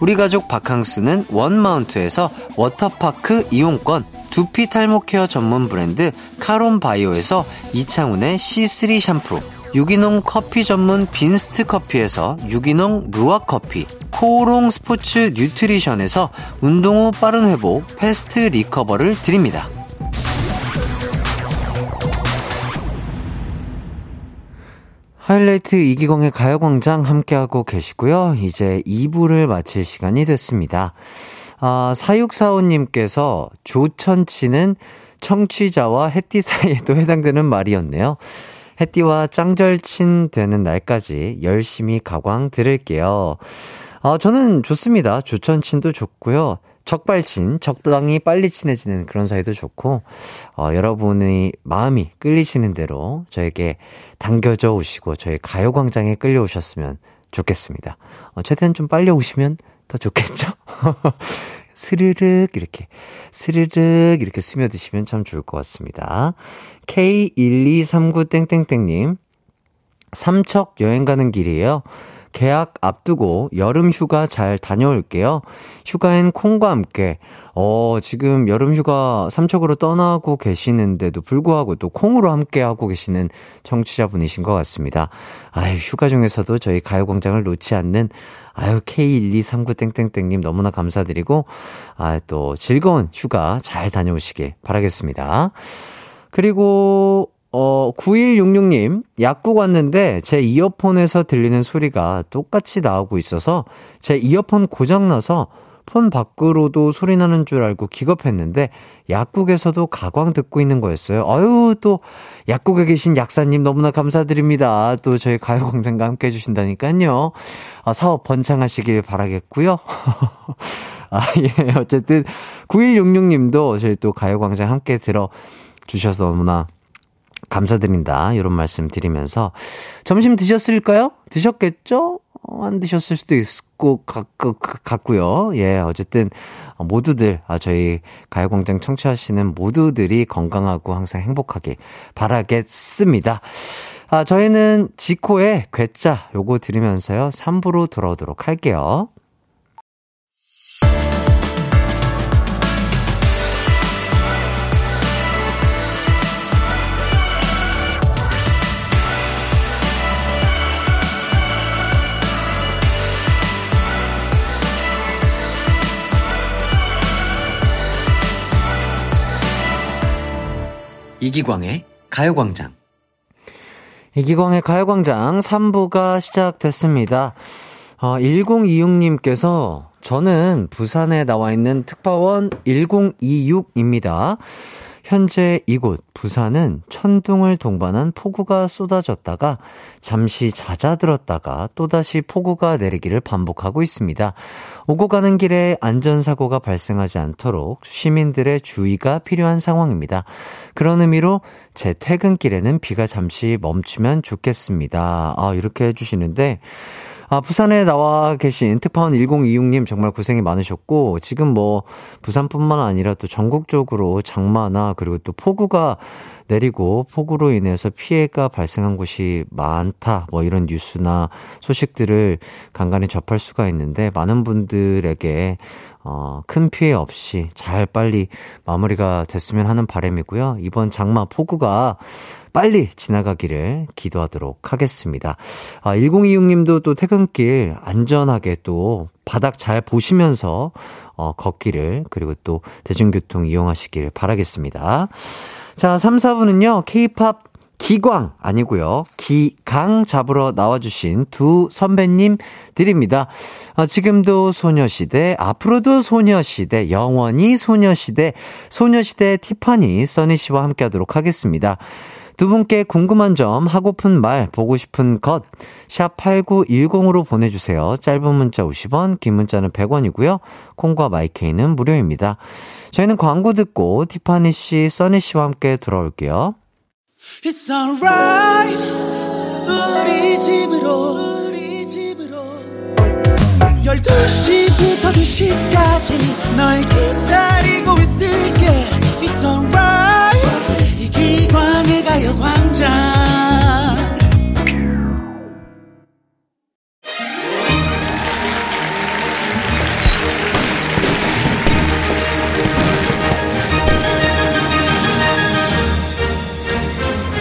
우리 가족 바캉스는 원마운트에서 워터파크 이용권, 두피 탈모케어 전문 브랜드 카론바이오에서 이창훈의 C3 샴푸, 유기농 커피 전문 빈스트 커피에서 유기농 루아 커피, 코오롱 스포츠 뉴트리션에서 운동 후 빠른 회복, 패스트 리커버를 드립니다. 하이라이트 이기광의 가요광장 함께하고 계시고요. 이제 2부를 마칠 시간이 됐습니다. 4645님께서 조천치는 청취자와 햇띠 사이에도 해당되는 말이었네요. 햇띠와 짱절친 되는 날까지 열심히 가광 들을게요. 저는 좋습니다. 조천친도 좋고요. 적발친, 적당히 빨리 친해지는 그런 사이도 좋고, 여러분의 마음이 끌리시는 대로 저에게 당겨져 오시고 저희 가요광장에 끌려오셨으면 좋겠습니다. 최대한 좀 빨리 오시면 더 좋겠죠? 스르륵 이렇게 스며드시면 참 좋을 것 같습니다. K1239땡땡땡님, 삼척 여행 가는 길이에요. 계약 앞두고 여름 휴가 잘 다녀올게요. 휴가엔 콩과 함께, 지금 여름 휴가 삼척으로 떠나고 계시는데도 불구하고 또 콩으로 함께 하고 계시는 청취자분이신 것 같습니다. 휴가 중에서도 저희 가요광장을 놓지 않는, K1239땡땡땡님 너무나 감사드리고, 또 즐거운 휴가 잘 다녀오시길 바라겠습니다. 그리고, 9166님, 약국 왔는데 제 이어폰에서 들리는 소리가 똑같이 나오고 있어서 제 이어폰 고장나서 폰 밖으로도 소리 나는 줄 알고 기겁했는데 약국에서도 가광 듣고 있는 거였어요. 또 약국에 계신 약사님 너무나 감사드립니다. 또 저희 가요광장과 함께 해주신다니까요. 사업 번창하시길 바라겠고요. 어쨌든 9166님도 저희 또 가요광장 함께 들어주셔서 너무나 감사드립니다. 이런 말씀 드리면서 점심 드셨을까요? 드셨겠죠? 안 드셨을 수도 있을 것 같고요. 어쨌든 모두들 저희 가요광장 청취하시는 모두들이 건강하고 항상 행복하길 바라겠습니다. 저희는 지코의 괴짜 요거 들으면서요 3부로 돌아오도록 할게요. 이기광의 가요광장. 이기광의 가요광장 3부가 시작됐습니다. 1026님께서 저는 부산에 나와 있는 특파원 1026입니다. 현재 이곳 부산은 천둥을 동반한 폭우가 쏟아졌다가 잠시 잦아들었다가 또다시 폭우가 내리기를 반복하고 있습니다. 오고 가는 길에 안전사고가 발생하지 않도록 시민들의 주의가 필요한 상황입니다. 그런 의미로 제 퇴근길에는 비가 잠시 멈추면 좋겠습니다. 이렇게 해주시는데 부산에 나와 계신 특파원 1026님 정말 고생이 많으셨고 지금 부산뿐만 아니라 또 전국적으로 장마나 그리고 또 폭우가 내리고 폭우로 인해서 피해가 발생한 곳이 많다 이런 뉴스나 소식들을 간간히 접할 수가 있는데 많은 분들에게 큰 피해 없이 잘 빨리 마무리가 됐으면 하는 바람이고요. 이번 장마 폭우가 빨리 지나가기를 기도하도록 하겠습니다. 1026님도 또 퇴근길 안전하게 또 바닥 잘 보시면서 걷기를 그리고 또 대중교통 이용하시길 바라겠습니다. 자, 3, 4분은요. K-POP 기광 아니고요 기강 잡으러 나와주신 두 선배님 드립니다. 지금도 소녀시대, 앞으로도 소녀시대, 영원히 소녀시대, 소녀시대 티파니 써니 씨와 함께 하도록 하겠습니다. 두 분께 궁금한 점, 하고픈 말, 보고 싶은 것 샵 8910으로 보내주세요. 짧은 문자 50원, 긴 문자는 100원이고요. 콩과 마이케이는 무료입니다. 저희는 광고 듣고 티파니 씨, 써니 씨와 함께 돌아올게요. It's alright. 우리 집으로 12시부터 2시까지 널 기다리고 있을게. It's alright. 이기광의 가요광장.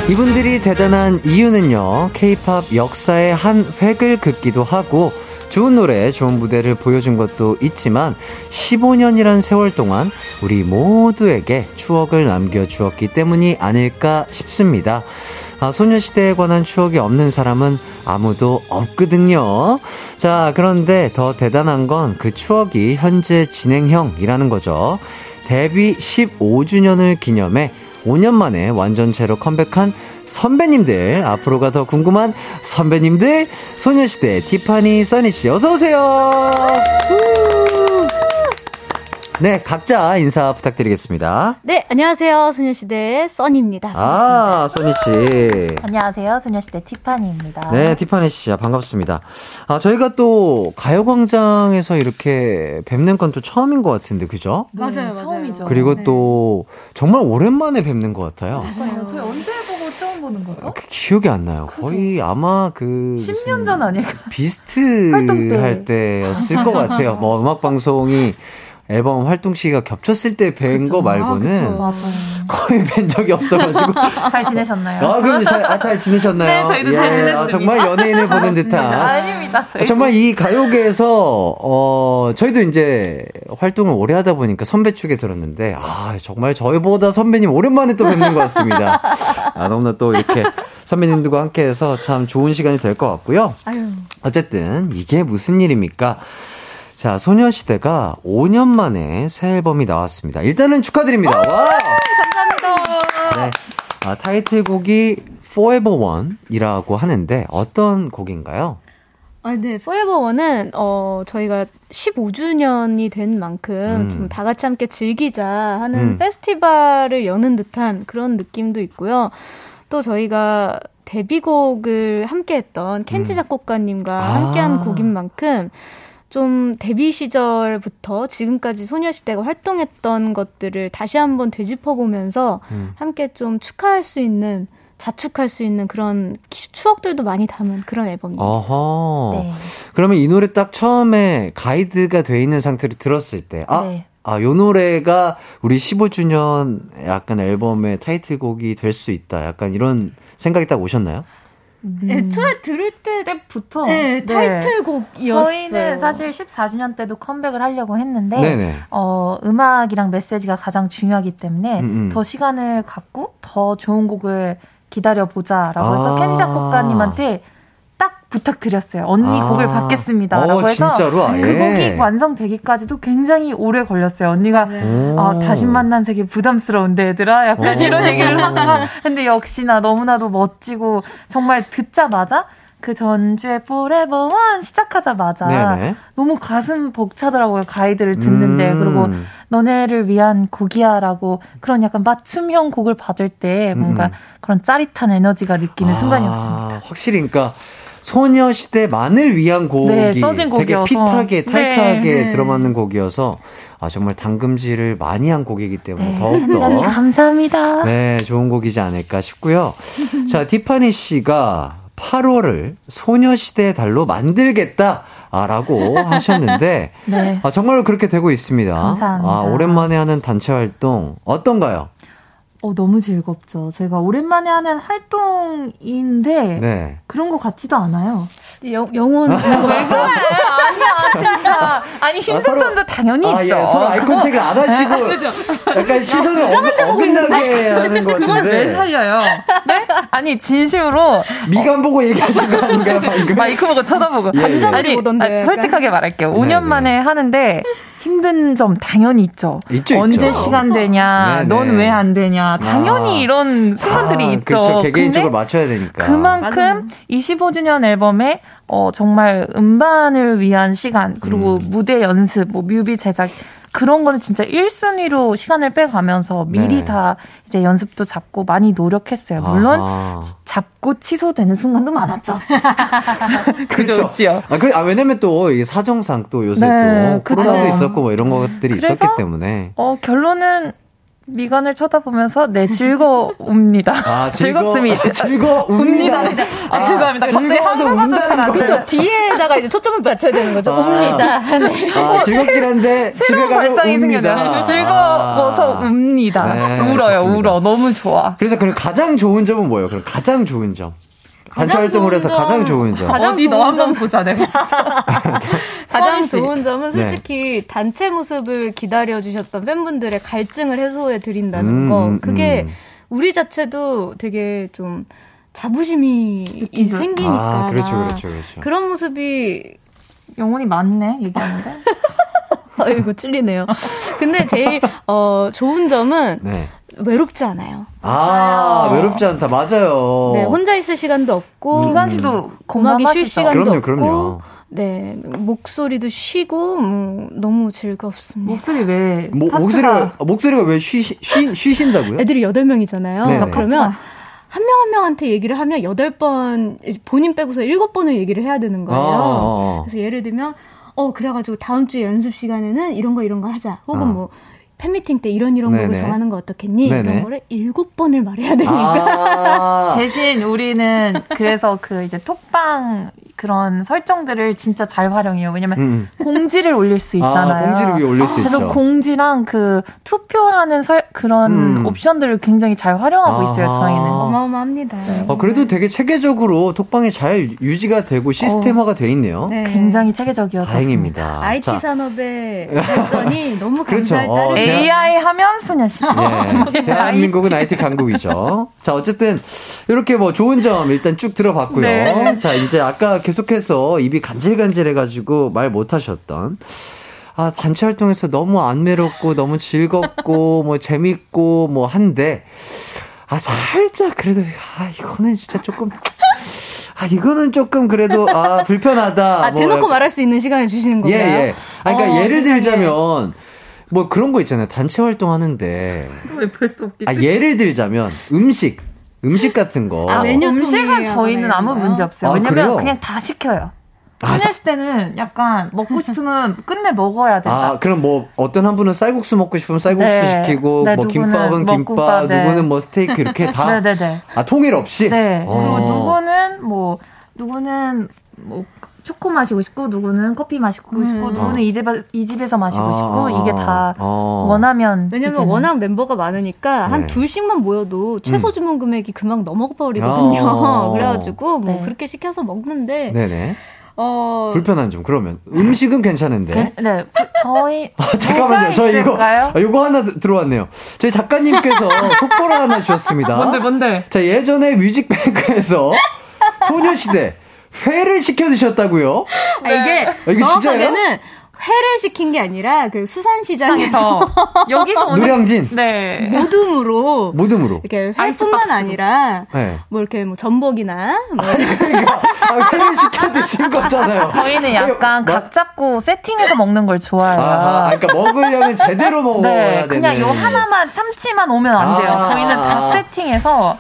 이분들이 대단한 이유는요, K-POP 역사의 한 획을 긋기도 하고 좋은 노래, 좋은 무대를 보여준 것도 있지만 15년이란 세월 동안 우리 모두에게 추억을 남겨주었기 때문이 아닐까 싶습니다. 소녀시대에 관한 추억이 없는 사람은 아무도 없거든요. 자, 그런데 더 대단한 건 그 추억이 현재 진행형이라는 거죠. 데뷔 15주년을 기념해 5년 만에 완전체로 컴백한 선배님들, 앞으로가 더 궁금한 선배님들, 소녀시대 티파니 써니씨 어서오세요. 네, 각자 인사 부탁드리겠습니다. 네, 안녕하세요, 소녀시대 써니입니다. 반갑습니다. 아, 써니씨. 안녕하세요, 소녀시대 티파니입니다. 네, 티파니씨 반갑습니다. 아, 저희가 또 가요광장에서 이렇게 뵙는 건 또 처음인 것 같은데, 그죠? 네, 맞아요, 처음이죠. 그리고 네. 또 정말 오랜만에 뵙는 것 같아요. 맞아요. 저희 언제 보고 처음 보는 거죠? 기억이 안 나요. 그죠? 거의 아마 그 10년 전 아닐까? 비스트 할 때였을 것 같아요. 뭐 음악방송이 앨범 활동 시기가 겹쳤을 때 뵌 거 말고는 거의 뵌 적이 없어가지고. 잘 지내셨나요? 아, 그럼 잘 지내셨나요? 네, 저희도 잘 지냈습니다. 아, 정말 연예인을 보는 듯한. 아닙니다. 저희도. 정말 이 가요계에서 저희도 이제 활동을 오래 하다 보니까 선배 축에 들었는데, 아, 정말 저희보다 선배님 오랜만에 또 뵙는 것 같습니다. 아, 너무나 또 이렇게 선배님들과 함께해서 참 좋은 시간이 될 것 같고요. 아유. 어쨌든 이게 무슨 일입니까? 자, 소녀시대가 5년 만에 새 앨범이 나왔습니다. 일단은 축하드립니다. 와! 감사합니다. 네. 아, 타이틀곡이 Forever One 이라고 하는데 어떤 곡인가요? 아, 네. Forever One은, 저희가 15주년이 된 만큼 좀 다 같이 함께 즐기자 하는 페스티벌을 여는 듯한 그런 느낌도 있고요. 또 저희가 데뷔곡을 함께 했던 켄지 작곡가님과 함께 한 곡인 만큼 좀 데뷔 시절부터 지금까지 소녀시대가 활동했던 것들을 다시 한번 되짚어보면서 함께 좀 축하할 수 있는, 자축할 수 있는 그런 추억들도 많이 담은 그런 앨범입니다. 어허. 네. 그러면 이 노래 딱 처음에 가이드가 돼 있는 상태로 들었을 때, 네. 요 노래가 우리 15주년 약간 앨범의 타이틀곡이 될 수 있다, 약간 이런 생각이 딱 오셨나요? 애초에 들을 때부터 네, 타이틀곡이었어요. 저희는 사실 14주년 때도 컴백을 하려고 했는데 음악이랑 메시지가 가장 중요하기 때문에 더 시간을 갖고 더 좋은 곡을 기다려보자라고 해서 켄지 작곡가님한테 딱 부탁드렸어요. 언니 곡을 받겠습니다. 라고 해서 진짜로? 아예. 그 곡이 완성되기까지도 굉장히 오래 걸렸어요. 언니가 다시 만난 세계 부담스러운데 얘들아 약간 이런 얘기를 하다가 근데 역시나 너무나도 멋지고 정말 듣자마자 그 전주에 Forever One 시작하자마자 네네. 너무 가슴 벅차더라고요. 가이드를 듣는데. 그리고 너네를 위한 곡이야라고 그런 약간 맞춤형 곡을 받을 때 뭔가 그런 짜릿한 에너지가 느끼는 순간이었습니다. 확실히 그러니까 소녀시대만을 위한 곡이 네, 써진 곡이어서. 되게 핏하게 타이트하게 네. 들어맞는 곡이어서 정말 당금질을 많이 한 곡이기 때문에 네, 더욱더 감사합니다. 네, 좋은 곡이지 않을까 싶고요. 자, 티파니 씨가 8월을 소녀시대 달로 만들겠다라고 하셨는데 네. 정말로 그렇게 되고 있습니다. 감사합니다. 오랜만에 하는 단체 활동 어떤가요? 너무 즐겁죠. 저희가 오랜만에 하는 활동인데 그런 것 같지도 않아요. 영혼. 아, 왜 그래? 아니야, 진짜. 아니, 힘든점도 당연히 있죠. 예, 서로 아이컨택을 안 하시고. 약간 시선을 어긋나게 하는 것 같은데. 그걸 왜 살려요? 네? 아니, 진심으로. 미간 보고 얘기하신 거 아닌가요? 마이크 보고 쳐다보고. 아니, 솔직하게 말할게요. 5년 만에 하는데. 힘든 점 당연히 있죠. 있죠. 언제 있죠. 시간 되냐, 넌 왜 안 되냐, 당연히 이런 순간들이 있죠. 그렇죠. 개개인적으로 맞춰야 되니까. 그만큼 25주년 앨범에 정말 음반을 위한 시간, 그리고 무대 연습, 뭐 뮤비 제작 그런 거는 진짜 1순위로 시간을 빼가면서 미리 다 이제 연습도 잡고 많이 노력했어요. 물론 잡고 취소되는 순간도 많았죠. 그죠, 그렇죠. 왜냐면 또 이게 사정상 또 요새 또 코로나도 있었고 뭐 이런 것들이 있었기 때문에. 결론은 미간을 쳐다보면서 네, 즐거웁니다. 즐겁습니다. 즐거웁니다. 죄송합니다. 갑자기 한국어도 잘 안 되죠. 뒤에다가 이제 초점을 맞춰야 되는 거죠. 웁니다. 네. 즐겁긴 한데 집에 가면 웁니다. 즐거워서 웁니다. 네, 울어요. 좋습니다. 울어. 너무 좋아. 그래서 그럼 가장 좋은 점은 뭐예요? 그럼 가장 좋은 점. 단체 활동을 해서 가장 좋은 점. 어디 너 한번 보자, 내가 진짜. 가장 좋은 점은 솔직히 단체 모습을 기다려주셨던 팬분들의 갈증을 해소해드린다는 거. 그게 우리 자체도 되게 좀 자부심이 생기니까. 그렇죠. 그런 모습이 영혼이 많네, 얘기하는데. 아이고, 찔리네요. 근데 제일 좋은 점은 외롭지 않아요. 외롭지 않다. 맞아요. 네, 혼자 있을 시간도 없고 기광 씨도 고막이 쉴 시간도 없고 네, 목소리도 쉬고 너무 즐겁습니다. 목소리가 왜 쉬신다고요? 애들이 8명이잖아요. 네네. 그러면 한 명한테 얘기를 하면 8번 본인 빼고서 7번을 얘기를 해야 되는 거예요. 그래서 예를 들면 그래가지고 다음 주에 연습 시간에는 이런 거 하자. 혹은 뭐 팬미팅 때 이런 거고 정하는 거 어떻겠니? 이런 거를 7번을 말해야 되니까. 대신 우리는 그래서 그 이제 톡방 그런 설정들을 진짜 잘 활용해요. 왜냐면 공지를 올릴 수 있잖아요. 공지를 위에 올릴 수 있죠. 그래서 공지랑 그 투표하는 그런 옵션들을 굉장히 잘 활용하고 있어요. 저희는. 어마어마합니다. 네. 그래도 되게 체계적으로 톡방이 잘 유지가 되고 시스템화가 돼 있네요. 네. 굉장히 체계적이어서 다행입니다. IT 산업의 발전이 너무 감사할 따름입니다. 그렇죠. AI 하면 소녀시대. 예. 대한민국은 IT 강국이죠. 자, 어쨌든 이렇게 뭐 좋은 점 일단 쭉 들어봤고요. 네. 자, 이제 아까 계속해서 입이 간질간질해가지고 말 못하셨던 단체 활동에서 너무 안 외롭고 너무 즐겁고 뭐 재밌고 뭐 한데 살짝 그래도 이거는 진짜 조금 이거는 조금 그래도 불편하다. 대놓고 뭐, 말할 수 있는 시간을 주시는 건가요? 예. 그러니까 예를 들자면 뭐 그런 거 있잖아요. 단체 활동하는데 예를 들자면 음식 같은 거. 음식은 저희는 아무 문제 없어요. 왜냐면 그냥 다 시켜요. 소녀시대 때는 약간 먹고 싶으면 끝내 먹어야 된다. 그럼 뭐 어떤 한 분은 쌀국수 먹고 싶으면 쌀국수 시키고 뭐 김밥은 김밥, 누구는 뭐 스테이크 이렇게 다 통일 없이. 네. 그리고 누구는 초코 마시고 싶고, 누구는 커피 마시고 싶고, 누구는 이 집에서 마시고 싶고, 이게 다 원하면. 왜냐면 이제는. 워낙 멤버가 많으니까 한 2씩만 모여도 최소 주문 금액이 금방 넘어버리거든요. 그래가지고 그렇게 시켜서 먹는데. 네네. 불편한 점. 그러면 음식은 괜찮은데. 네. 저희 잠깐만요. 저희 이거 하나 들어왔네요. 저희 작가님께서 속보를 하나 주셨습니다. 뭔데? 자, 예전에 뮤직뱅크에서 소녀시대 회를 시켜 드셨다고요? 이게 정확하게는 회를 시킨 게 아니라 그 수산시장에서 여기서 오는 노량진 모둠으로 이렇게 회뿐만 아니라 뭐 이렇게 뭐 전복이나 뭐 그러니까 회를 시켜 드신 거잖아요. 저희는 약간 각 잡고 세팅해서 먹는 걸 좋아해요. 그러니까 먹으려면 제대로 먹어야 되는. 그냥 요 하나만 참치만 오면 안 돼요. 저희는 다 세팅해서.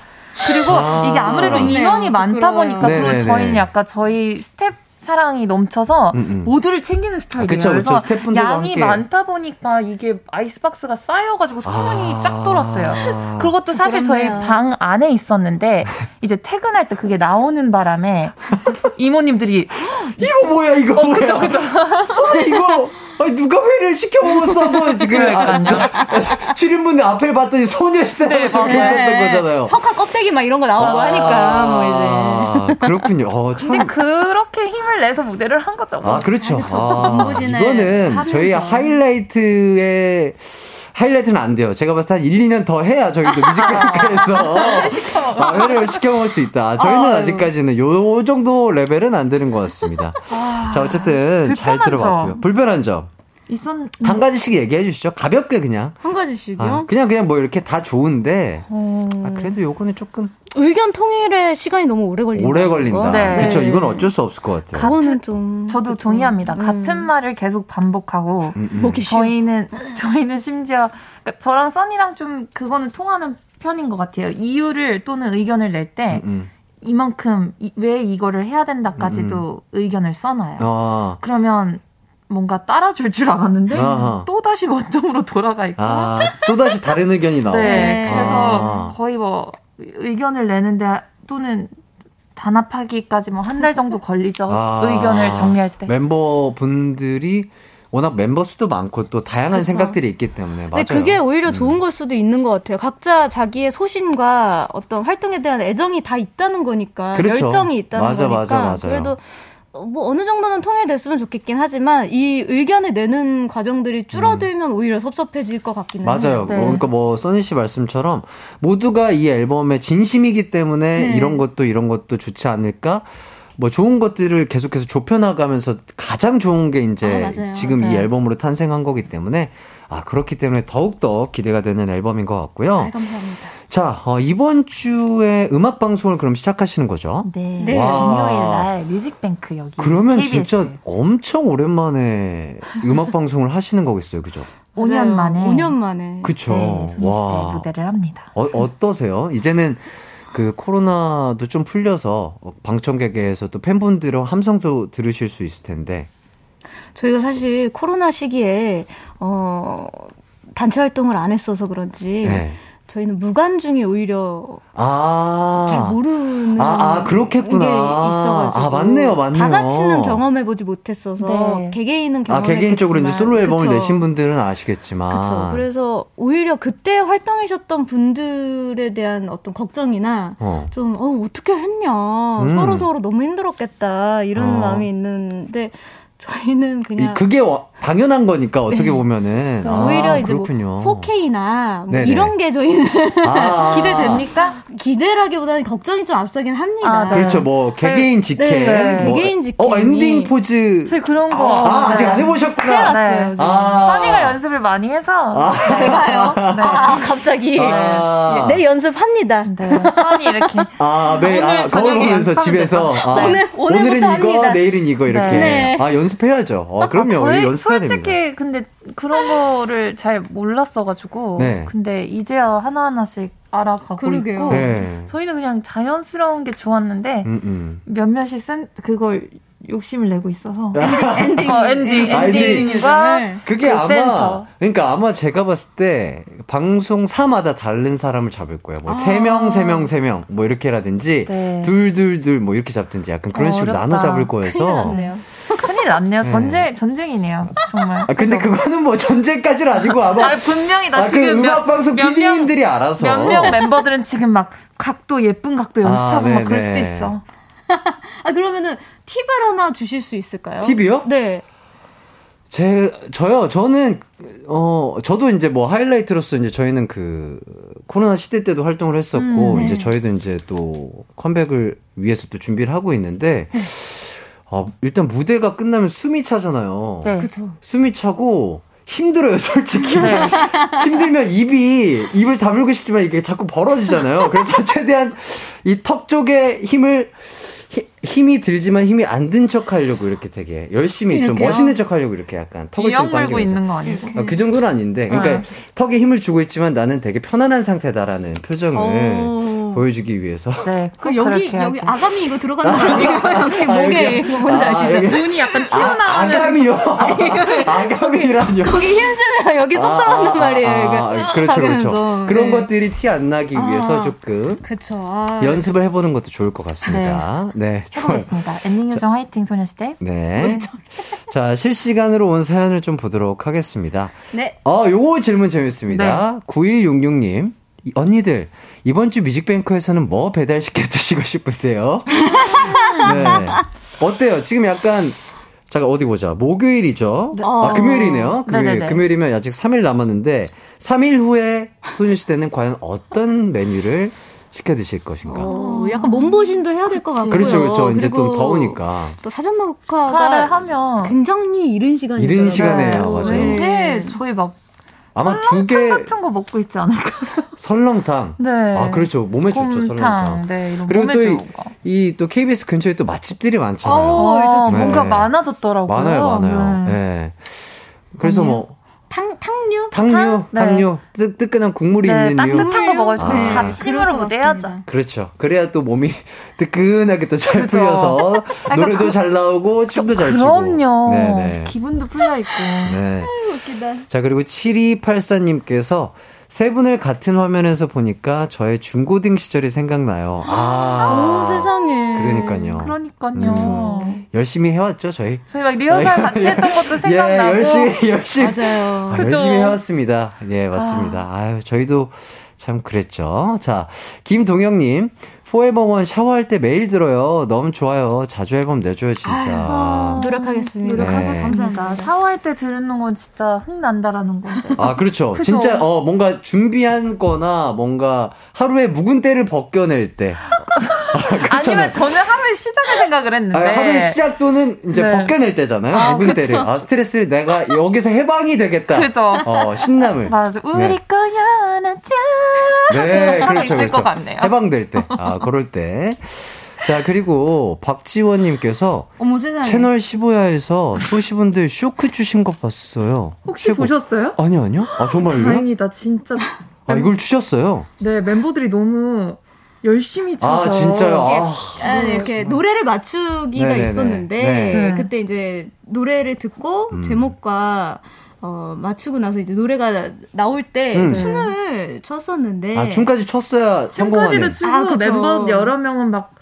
그리고 이게 아무래도 인원이 많다 보니까 그리고 저희는 약간 저희 스텝 사랑이 넘쳐서 모두를 챙기는 스타일이에요. 그래서 스태프분들과 양이 함께. 많다 보니까 이게 아이스박스가 쌓여가지고 소문이 쫙 돌았어요. 그것도 사실 저희 방 안에 있었는데 이제 퇴근할 때 그게 나오는 바람에 이모님들이 이거 뭐야? 그쵸. 이거 아니, 누가 회를 시켜먹었어? 한번 지금. 그러니까요. 7인분 앞에 봤더니 소녀시대라고 적혀 있었던 거잖아요. 석화 껍데기 막 이런 거 나오고 하니까, 뭐 이제. 그렇군요. 참. 근데 그렇게 힘을 내서 무대를 한 거죠. 아, 그렇죠. 아, 이거는 하면서. 저희 하이라이트는 안 돼요. 제가 봤을 때 한 1, 2년 더 해야 저희도 뮤직뱅크에서 회를 시켜먹을 수 있다. 저희는 아직까지는 요 정도 레벨은 안 되는 것 같습니다. 자, 어쨌든 잘 들어봤고요. 불편한 점. 한 가지씩 얘기해 주시죠. 가볍게 그냥. 한 가지씩이요? 아, 그냥 뭐 이렇게 다 좋은데. 아, 그래도 요거는 조금. 의견 통일에 시간이 너무 오래 걸린다. 오래 걸린다. 네. 그렇죠. 이건 어쩔 수 없을 것 같아요. 그거는 좀. 저도 동의합니다. 같은 말을 계속 반복하고. 저희는 심지어. 그러니까 저랑 써니랑 좀 그거는 통하는 편인 것 같아요. 이유를 또는 의견을 낼 때. 이만큼 왜 이거를 해야 된다까지도 의견을 써놔요. 그러면. 뭔가 따라줄 줄 알았는데 또다시 원점으로 돌아가 있고 또다시 다른 의견이 나와요. 네, 그래서 거의 뭐 의견을 내는데 또는 단합하기까지 뭐 한 달 정도 걸리죠. 의견을 정리할 때. 멤버분들이 워낙 멤버 수도 많고 또 다양한 그렇죠. 생각들이 있기 때문에 맞아요. 근데 그게 오히려 좋은 걸 수도 있는 것 같아요. 각자 자기의 소신과 어떤 활동에 대한 애정이 다 있다는 거니까 그렇죠. 열정이 있다는 거니까 맞아. 그래도 뭐 어느 정도는 통일됐으면 좋겠긴 하지만 이 의견을 내는 과정들이 줄어들면 오히려 섭섭해질 것 같기는 해요. 맞아요. 네. 그러니까 뭐 써니 씨 말씀처럼 모두가 이 앨범에 진심이기 때문에 네. 이런 것도 좋지 않을까? 뭐 좋은 것들을 계속해서 좁혀나가면서 가장 좋은 게 이제 맞아요. 이 앨범으로 탄생한 거기 때문에 그렇기 때문에 더욱더 기대가 되는 앨범인 것 같고요. 네, 감사합니다. 자, 이번 주에 음악 방송을 그럼 시작하시는 거죠? 네. 네. 금요일 날 뮤직뱅크 여기. 그러면 KBS. 진짜 엄청 오랜만에 음악 방송을 하시는 거겠어요, 그죠? 5년 만에. 그렇죠. 네, 소녀시대 무대를 합니다. 어떠세요? 이제는. 그 코로나도 좀 풀려서 방청객에서 또 팬분들의 함성도 들으실 수 있을 텐데 저희가 사실 코로나 시기에 단체 활동을 안 했어서 그런지 네. 저희는 무관중이 오히려 잘 모르는 그렇겠구나. 게 있어가지고 맞네요. 다 같이는 경험해보지 못했어서 네. 개개인은 경험했겠지만 개개인적으로 이제 솔로 앨범을 그쵸. 내신 분들은 아시겠지만 그렇죠. 그래서 오히려 그때 활동하셨던 분들에 대한 어떤 걱정이나 좀 어떻게 했냐 서로 너무 힘들었겠다 이런 마음이 있는데 저희는 그냥 그게 당연한 거니까 어떻게 네. 보면은 오히려 이제 그렇군요. 뭐 4K나 뭐 이런 게 저희는 기대됩니까? 기대라기보다는 걱정이 좀 앞서긴 합니다. 네. 그렇죠. 뭐 개개인 직캠, 개개인 직캠, 엔딩 포즈. 저희 그런 거 아직 안 해보셨구나. 네. 써니가 연습을 많이 해서 제가요. 네. 갑자기 네 연습합니다. 써니 이렇게 매일 거울 보면서 집에서 오늘은 이거, 합니다. 내일은 이거 이렇게 네. 연습해야죠. 그럼요. 연습해야 됩니다. 솔직히 근데 그런 거를 잘 몰랐어가지고 네. 근데 이제야 하나하나씩 알아가고 그러게요. 있고 네. 저희는 그냥 자연스러운 게 좋았는데 몇몇이 그걸 욕심을 내고 있어서 엔딩과 그게 그 아마 센터. 그러니까 아마 제가 봤을 때 방송사마다 다른 사람을 잡을 거예요. 뭐 3명 뭐 이렇게라든지 네. 둘 뭐 이렇게 잡든지 약간 그런 식으로 나눠 잡을 거여서 큰일 났네요. 전쟁이네요. 정말. 근데 그거는 뭐 전쟁까지는 아니고 아마 분명히 나 지금 음악방송 PD님들이 알아서 몇몇 멤버들은 지금 막 각도 예쁜 각도 연습하고 막 그럴 수도 있어. 그러면은 팁을 하나 주실 수 있을까요? 팁이요? 네. 저는 저도 이제 뭐 하이라이트로서 이제 저희는 그 코로나 시대 때도 활동을 했었고 네. 이제 저희도 이제 또 컴백을 위해서 또 준비를 하고 있는데 일단 무대가 끝나면 숨이 차잖아요. 네. 그렇죠. 숨이 차고 힘들어요, 솔직히. 네. 힘들면 입을 다물고 싶지만 이게 자꾸 벌어지잖아요. 그래서 최대한 이 턱 쪽에 힘이 들지만 힘이 안 든 척 하려고 이렇게 되게 열심히 이렇게요? 좀 멋있는 척 하려고 이렇게 약간 턱을 좀 당기고 있는 거 아니고 그 정도는 아닌데 그러니까 네. 턱에 힘을 주고 있지만 나는 되게 편안한 상태다라는 표정을 보여주기 위해서. 네. 그 여기 아가미 이거 들어가는 거 아니에요? 여기 목에 뭔지 아시죠? 눈이 약간 튀어나오는. 아가미요? 아가미라뇨? 거기 힘주면 여기 쏙 들어간단 말이에요. 그렇죠. 그런 것들이 티 안 나기 위해서 조금 연습을 해보는 것도 좋을 것 같습니다. 네. 해보겠습니다. 엔딩 요정 화이팅 소녀시대. 네. 자, 실시간으로 온 사연을 좀 보도록 하겠습니다. 네. 요거 질문 재밌습니다. 네. 9166님, 언니들, 이번 주 뮤직뱅크에서는 뭐 배달시켜 드시고 싶으세요? 네. 어때요? 지금 약간, 잠깐 어디 보자. 목요일이죠? 네. 금요일이네요. 금요일. 금요일이면 아직 3일 남았는데, 3일 후에 소녀시대는 과연 어떤 메뉴를 시켜 드실 것인가? 약간 몸보신도 해야 될 것 같고요. 그렇죠. 이제 또 더우니까. 또 사전 녹화를 하면 굉장히 이른 시간이에요. 이른 시간이에요. 맞아요. 왠지 저희 막 아마 설렁탕 같은 거 먹고 있지 않을까? 설렁탕. 네. 아, 그렇죠. 몸에 좋죠, 설렁탕. 네, 이런 그리고 몸에 좋은 거. 이 또 KBS 근처에 또 맛집들이 많잖아요. 이제 뭔가 많아졌더라고요. 많아요. 네. 그래서 뭐 탕류? 뜨끈한 국물이 있는 류. 따뜻한 거 먹어야지. 밥 심으로 무대하자. 그렇죠. 그래야 또 몸이 뜨끈하게 또 잘 풀려서 노래도 잘 나오고 춤도 잘 추고. 그럼요. 네네. 기분도 풀려있고. 네. 아유, 웃기다. 자, 그리고 7284님께서 세 분을 같은 화면에서 보니까 저의 중고등 시절이 생각나요. 아, 세상에. 그러니까요. 열심히 해왔죠, 저희 막 리허설 같이 했던 것도 생각나고. 예, 열심히. 맞아요. 열심히 해왔습니다. 예, 맞습니다. 아유, 저희도 참 그랬죠. 자, 김동영님. 포에버 원 샤워할 때 매일 들어요. 너무 좋아요. 자주 앨범 내줘요, 진짜. 아유, 노력하겠습니다. 네. 감사합니다. 샤워할 때 들은 건 진짜 흥난다라는 건데. 아, 그렇죠. 진짜, 뭔가 준비한 거나 뭔가 하루에 묵은 때를 벗겨낼 때. 아니면 저는 하루의 시작을 생각을 했는데. 하루의 시작 또는 이제 벗겨낼 때잖아요. 묵은 때를. 스트레스를 내가 여기서 해방이 되겠다. 그죠. 신남을. 맞아. 우리 거야, 나 짠. 네, 그렇죠. 것 같네요. 해방될 때. 그럴 때. 자, 그리고 박지원님께서 채널 15야에서 소시분들 쇼크 주신 것 봤어요. 혹시 보셨어요? 아니요. 아, 정말요? 다행이다, 진짜. 이걸 주셨어요? 네, 멤버들이 너무 열심히 쳐서. 아, 진짜요? 이렇게 노래를 맞추기가 있었는데, 그때 이제 노래를 듣고 제목과 맞추고 나서 이제 노래가 나올 때 춤을 췄었는데. 아, 춤까지 췄어야 성공하네. 춤까지도 추고 멤버 여러 명은 막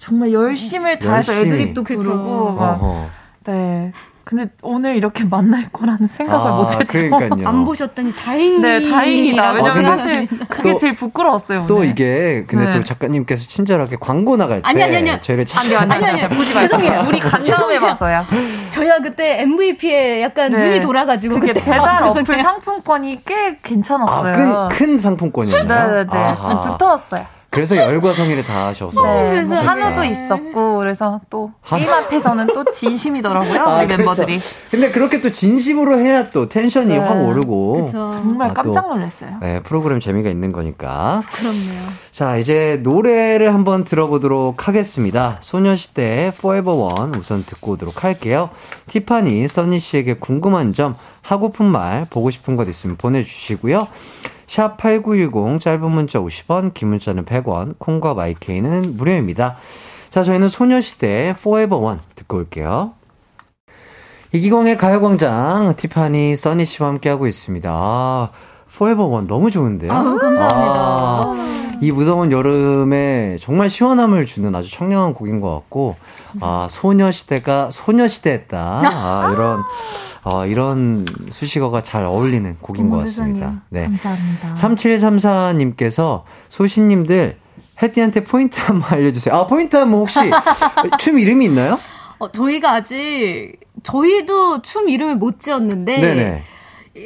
정말 열심을 다해서 애드립도 부르고 막. 네. 근데 오늘 이렇게 만날 거라는 생각을 못했죠. 그러니까요. 안 보셨다니 다행이다. 네, 다행이다. 왜냐면 사실 그게 제일 부끄러웠어요. 오늘. 또 이게 근데 또 작가님께서 친절하게 광고 나갈 때 저희를 찾아주셨어요. 아니. 보지 마세요. 죄송해요. 우리 감정에 맞아요. 저희가 그때 MVP에 약간 눈이 돌아가지고 그때 배달 어플 상품권이 꽤 괜찮았어요. 큰 상품권이었나요? 네. 좀 두터웠어요. 그래서 열과 성의를 다하셔서 한우도 있었고 그래서 또 게임 앞에서는 또 진심이더라고요. 우리 멤버들이. 근데 그렇게 또 진심으로 해야 또 텐션이 확 오르고. 그쵸. 정말 깜짝 놀랐어요. 네, 프로그램 재미가 있는 거니까. 그럼요. 자, 이제 노래를 한번 들어보도록 하겠습니다. 소녀시대의 Forever One 우선 듣고 오도록 할게요. 티파니, 써니 씨에게 궁금한 점, 하고픈 말, 보고 싶은 것 있으면 보내주시고요. 샵 8910, 짧은 문자 50원, 긴 문자는 100원, 콩과 마이케이는 무료입니다. 자, 저희는 소녀시대의 Forever One 듣고 올게요. 이기광의 가요광장, 티파니, 써니 씨와 함께하고 있습니다. Forever One 너무 좋은데요? 감사합니다. 이 무더운 여름에 정말 시원함을 주는 아주 청량한 곡인 것 같고, 소녀시대가 소녀시대였다. 이런 수식어가 잘 어울리는 곡인 것 같습니다. 네. 감사합니다. 3734님께서 소신님들, 혜띠한테 포인트 한번 알려주세요. 포인트 한번 혹시 춤 이름이 있나요? 저희가 아직, 저희도 춤 이름을 못 지었는데,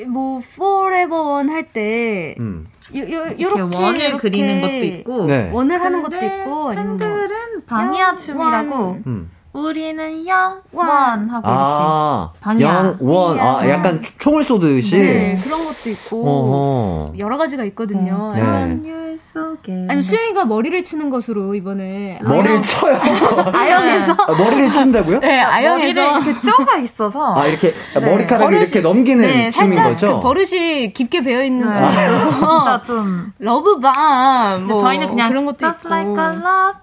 뭐, Forever One 할 때, 이렇게 원을 그리는 것도 있고, 원을 하는 것도 있고, 아니면 뭐, 방이야 춤이라고 우리는 영원 하고 아, 이렇게 방향 영원 아 약간 총을 쏘듯이 네, 그런 것도 있고 어허. 여러 가지가 있거든요. 네. 전율 속에 아니 수영이가 머리를 치는 것으로 이번에 머리를 아영. 쳐요. 아영에서 아, 머리를 친다고요? 네, 아영에서 이렇게 쪼가 있어서 아 이렇게 네. 머리카락을 버릇이, 이렇게 넘기는 네, 춤인 거죠? 그 버릇이 깊게 배어 있는 춤이 있어서 진짜 좀 러브밤 뭐 저희는 그냥 그런 것도 just 있고. Like a love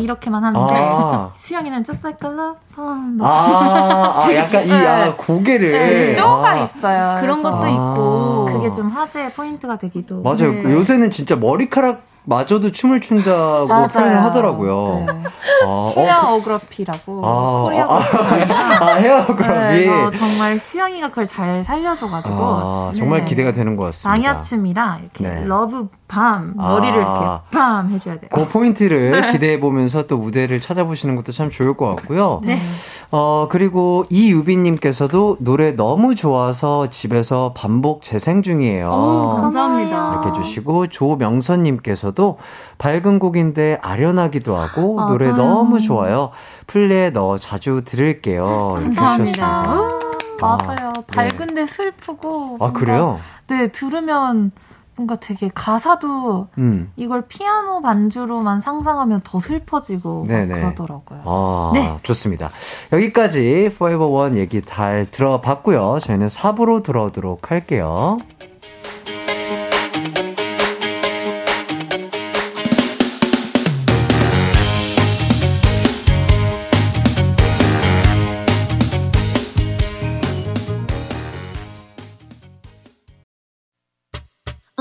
이렇게만 하는데 아. 수영이는 just like a love bomb 아 약간 이 아, 고개를 네, 쪼가 아. 있어요. 그런 것도 아. 있고 그게 좀 화제의 포인트가 되기도 맞아요. 네. 요새는 진짜 머리카락 마저도 춤을 춘다고 맞아요. 표현을 하더라고요. 네. 아, 헤어 어그로피라고 코리아 어그로피 헤어 어그로피 정말 수영이가 그걸 잘 살려서 가지고 아, 정말 네. 기대가 되는 것 같습니다. 방야춤이랑 이렇게 네. 러브 밤 머리를 아, 이렇게 밤 해줘야 돼요. 그 포인트를 기대해 보면서 또 무대를 찾아보시는 것도 참 좋을 것 같고요. 네. 그리고 이유빈님께서도 노래 너무 좋아서 집에서 반복 재생 중이에요. 오, 감사합니다. 이렇게 해주시고 조명선님께서도 밝은 곡인데 아련하기도 하고 맞아요. 노래 너무 좋아요. 플레이에 넣어 자주 들을게요. 감사합니다. 맞아요. 아, 밝은데 네. 슬프고 아 그래요? 네 들으면 뭔가 되게 가사도 이걸 피아노 반주로만 상상하면 더 슬퍼지고 그러더라고요. 아, 네 좋습니다. 여기까지 Forever One 얘기 잘 들어봤고요. 저희는 4부로 돌아오도록 할게요.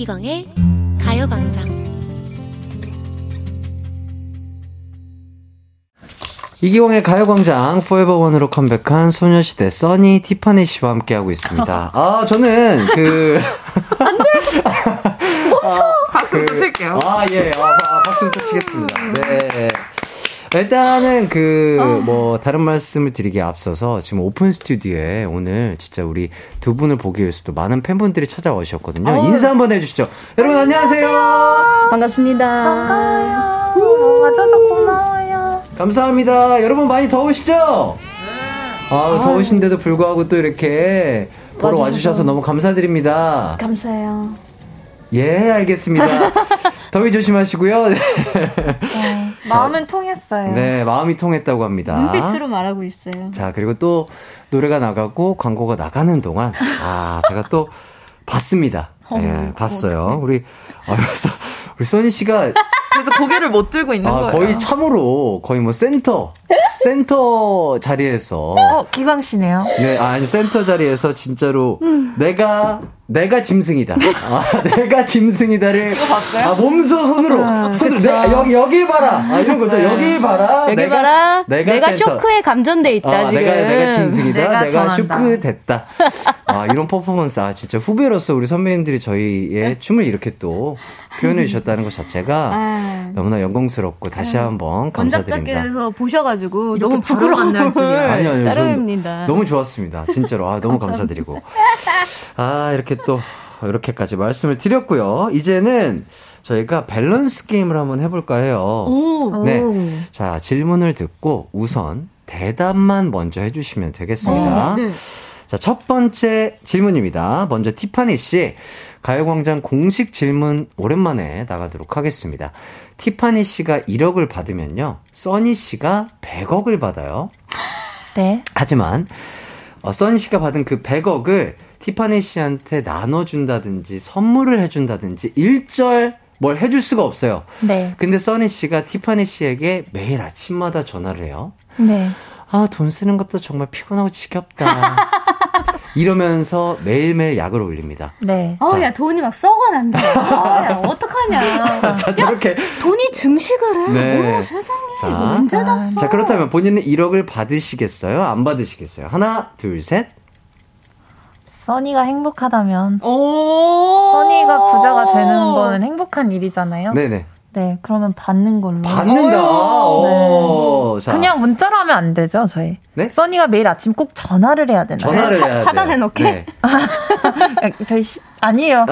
이기광의 가요광장 이기광의 가요광장 포에버원으로 컴백한 소녀시대 써니 티파니 씨와 함께하고 있습니다. 아 저는 그 안돼 멈춰 박수 또 칠게요. 아 예 박수 또 치겠습니다. 네. 일단은 뭐 다른 말씀을 드리기에 앞서서 지금 오픈 스튜디오에 오늘 진짜 우리 두 분을 보기 위해서도 많은 팬분들이 찾아오셨거든요. 인사 한번 해주시죠. 여러분 안녕하세요. 반갑습니다. 반가워요. 와줘서 고마워요. 감사합니다. 여러분 많이 더우시죠? 네. 아 더우신데도 불구하고 또 이렇게 보러 와주셔서 너무 감사드립니다. 감사해요. 예 알겠습니다. 더위 조심하시고요. 네. 자, 마음은 통했어요. 네, 마음이 통했다고 합니다. 눈빛으로 말하고 있어요. 자, 그리고 또 노래가 나가고 광고가 나가는 동안 아, 제가 또 봤습니다. 예, 네, 봤어요. 우리 써니 씨가 그래서 고개를 못 들고 있는 거예요. 거의 참으로 거의 뭐 센터 자리에서 기광 씨네요. 네, 아니 센터 자리에서 진짜로 내가 짐승이다. 아, 내가 짐승이다를 아, 몸소 손으로 여기 봐라. 아, 이런 거죠. 여기 봐라. 여기 내가, 봐라. 내가 쇼크에 감전돼 있다 아, 지금. 내가 짐승이다. 내가 쇼크 됐다. 아, 이런 퍼포먼스 아 진짜 후배로서 우리 선배님들이 저희의 춤을 이렇게 또 표현해 주셨다는 것 자체가 너무나 영광스럽고 다시 한번 감사드립니다. 원작자께서 보셔가지고 너무 부끄러운 날 중에 따릅니다. 너무 좋았습니다. 진짜로 아 너무 감사드리고 아 이렇게. 또 이렇게까지 말씀을 드렸고요. 이제는 저희가 밸런스 게임을 한번 해볼까 해요. 네, 자 질문을 듣고 우선 대답만 먼저 해주시면 되겠습니다. 네. 자, 첫 번째 질문입니다. 먼저 티파니 씨 가요광장 공식 질문 오랜만에 나가도록 하겠습니다. 티파니 씨가 1억을 받으면요, 써니 씨가 100억을 받아요. 네. 하지만 써니 씨가 받은 그 100억을 티파니 씨한테 나눠준다든지 선물을 해준다든지 일절 뭘 해줄 수가 없어요. 네. 근데 써니 씨가 티파니 씨에게 매일 아침마다 전화를 해요. 네. 아, 돈 쓰는 것도 정말 피곤하고 지겹다. 이러면서 매일매일 약을 올립니다. 네. 야, 돈이 막 썩어난다. 야, 어떡하냐. 야, 저렇게. 돈이 증식을 해. 네. 오, 세상에. 문제 났어. 자, 그렇다면 본인은 1억을 받으시겠어요? 안 받으시겠어요? 하나, 둘, 셋. 써니가 행복하다면. 써니가 부자가 되는 건 행복한 일이잖아요. 네네. 네, 그러면 받는 걸로. 받는다. 네. 자. 그냥 문자로 하면 안 되죠, 저희. 네? 써니가 매일 아침 꼭 전화를 해야 되나요? 전화를 해야 차단해 놓게. 네. 저희 아니에요.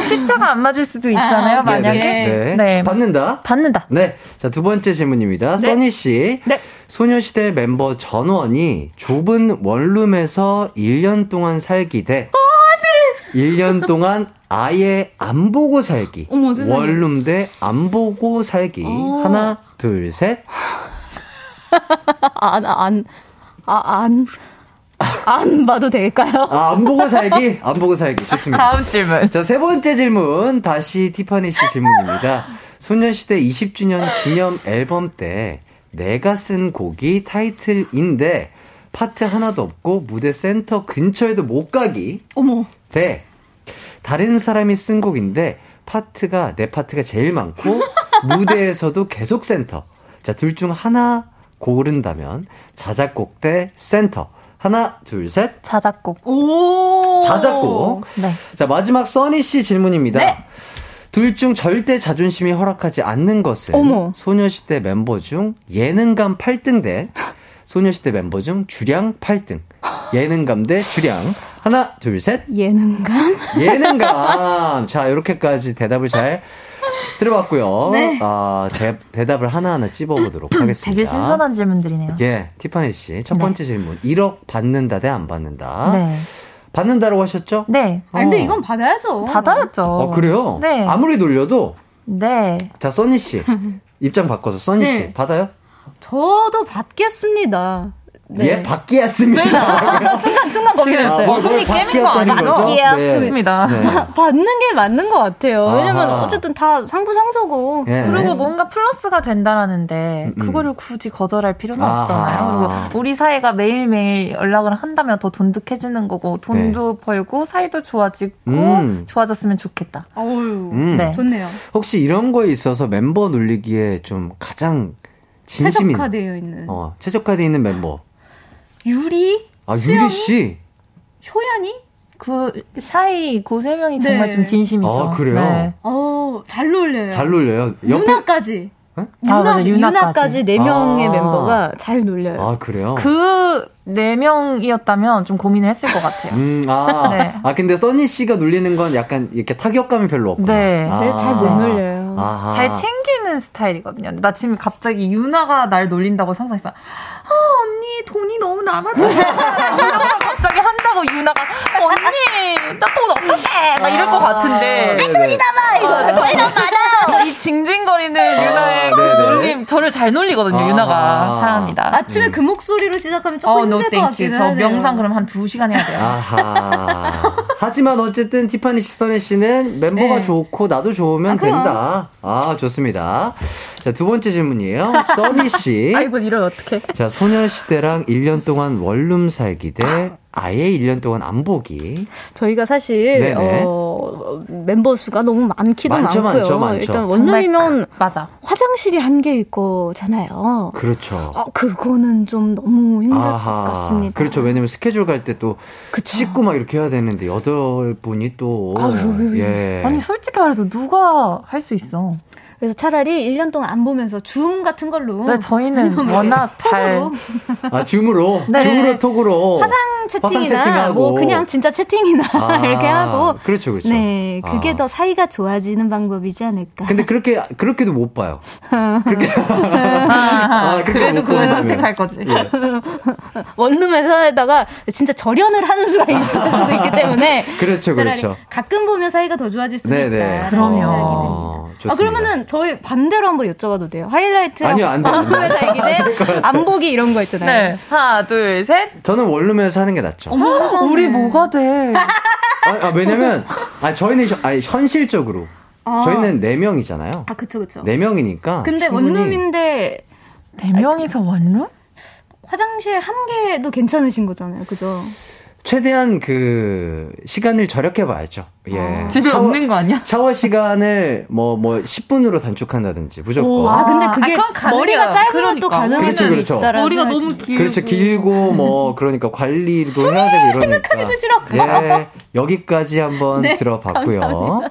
시차가 안 맞을 수도 있잖아요, 만약에. 네. 네. 받는다. 받는다. 네. 자, 두 번째 질문입니다. 네. 써니 씨. 네. 소녀시대 멤버 전원이 좁은 원룸에서 1년 동안 살기 대 1년 동안 아예 안 보고 살기. 어머, 원룸 대 안 보고 살기. 하나, 둘, 셋. 안 봐도 될까요? 아, 안 보고 살기? 안 보고 살기. 좋습니다. 다음 질문. 자, 세 번째 질문. 다시 티파니 씨 질문입니다. 소녀시대 20주년 기념 앨범 때 내가 쓴 곡이 타이틀인데 파트 하나도 없고 무대 센터 근처에도 못 가기. 어머. 대 다른 사람이 쓴 곡인데 파트가 내 파트가 제일 많고 무대에서도 계속 센터. 자, 둘 중 하나 고른다면 자작곡 대 센터. 하나, 둘, 셋. 자작곡. 오. 자작곡. 네. 자, 마지막 써니 씨 질문입니다. 네. 둘 중 절대 자존심이 허락하지 않는 것은 어머. 소녀시대 멤버 중 예능감 8등 대 소녀시대 멤버 중 주량 8등. 예능감 대 주량. 하나, 둘, 셋. 예능감? 예능감. 자, 이렇게까지 대답을 잘 들어봤고요. 네. 아, 제 대답을 하나하나 찝어보도록 하겠습니다. 되게 신선한 질문들이네요. 예, 티파니 씨. 첫 번째 네. 질문. 1억 받는다 대 안 받는다. 네. 받는다라고 하셨죠? 네. 아, 근데 이건 받아야죠. 받아야죠. 아, 그래요? 네. 아무리 돌려도? 네. 자, 써니 씨. 입장 바꿔서 써니 네. 씨. 받아요? 저도 받겠습니다. 네. 예, 받기였습니다. 순간 고민했어요. 어둠이 깨민 거 아니에요? 받기였습니다. 네. 네. 받는 게 맞는 것 같아요. 아하. 왜냐면 어쨌든 다 상부상조고. 네. 그리고 뭔가 플러스가 된다라는데 그거를 굳이 거절할 필요는 아하. 없잖아요. 그리고 우리 사이가 매일매일 연락을 한다면 더 돈득해지는 거고 돈도 네. 벌고 사이도 좋아지고 좋아졌으면 좋겠다. 어유 네. 좋네요. 혹시 이런 거에 있어서 멤버 놀리기에 좀 가장 진심인 최적화되어 있는 최적화되어 있는 멤버 유리? 아, 유리 씨? 효연이? 그, 샤이, 그 세 명이 네. 정말 좀 진심이죠. 아, 그래요? 네. 잘 놀려요. 잘 놀려요. 유나까지. 네? 유나까지 네 명의 멤버가 잘 놀려요. 아, 그래요? 그, 네 명이었다면 좀 고민을 했을 것 같아요. 네. 아, 근데 써니 씨가 놀리는 건 약간 이렇게 타격감이 별로 없구나. 네. 잘 못 놀려요. 아하. 잘 챙기는 스타일이거든요. 나 지금 갑자기 유나가 날 놀린다고 상상했어. 언니 돈이 너무 남아도 갑자기 한다고 유나가 언니 나 돈 어떡해 막 이럴 것 같은데 내 돈이 남아 이거 돈이 너무 많아 이 징징거리는 유나의 그 놀림 저를 잘 놀리거든요. 유나가 사랑합니다. 아침에 그 목소리로 시작하면 조금 힘들 것 같긴 해요. 저 명상 그럼 한 2시간 해야 돼요. 아하. 하지만 어쨌든 티파니 씨, 써니 씨는 멤버가 네. 좋고 나도 좋으면 된다. 아, 좋습니다. 자, 두 번째 질문이에요. 써니 씨. 아이고 이러면 어떡해. 자, 소녀시대랑 1년 동안 원룸 살기 대 아예 1년 동안 안 보기. 저희가 사실 멤버 수가 너무 많기도 많고요. 일단 원룸이면 맞아. 화장실이 한 개 있고잖아요. 그렇죠. 그거는 좀 너무 힘들 것 같습니다. 그렇죠. 왜냐면 스케줄 갈 때 또 씻고 막 이렇게 해야 되는데 8분이 또 예. 아니 솔직히 말해서 누가 할 수 있어. 그래서 차라리 1년 동안 안 보면서 줌 같은 걸로. 네, 저희는 워낙 잘. 아, 줌으로? 네. 줌으로 톡으로. 화상 채팅하고. 뭐, 그냥 진짜 채팅이나 이렇게 하고. 그렇죠, 그렇죠. 네, 그게 더 사이가 좋아지는 방법이지 않을까. 근데 그렇게도 못 봐요. 그렇게. 그래도 그걸 선택할 거지. 예. 원룸에서에다가 진짜 절연을 하는 수가 있을 수도 있기 때문에. 그렇죠, 그렇죠. 가끔 보면 사이가 더 좋아질 수도 있다. 그럼요. 아, 그러면은 저희 반대로 한번 여쭤봐도 돼요? 하이라이트 원룸에서 얘기 대 안 보기 이런 거 있잖아요. 네. 하나, 둘, 셋. 저는 원룸에서 하는 게 낫죠. 우리 뭐가 돼? 왜냐면 저희는 현실적으로 저희는 4명이잖아요. 아, 그쵸, 그쵸. 4명이니까. 근데 충분히... 원룸인데 4명이서 원룸? 화장실 한 개도 괜찮으신 거잖아요, 그죠? 최대한 그 시간을 절약해 봐야죠. 예. 아, 집에 샤워, 없는 거 아니야? 샤워 시간을 뭐 10분으로 단축한다든지 무조건. 오, 아 근데 그게 아, 머리가 짧으면 그러니까. 또 가능한 일이 그렇죠. 머리가 너무 길고. 그렇죠. 길고 뭐 그러니까 관리도 해야 되고 이러니까. 생각하기도 싫어. 예. 여기까지 한번 네, 들어봤고요. 감사합니다.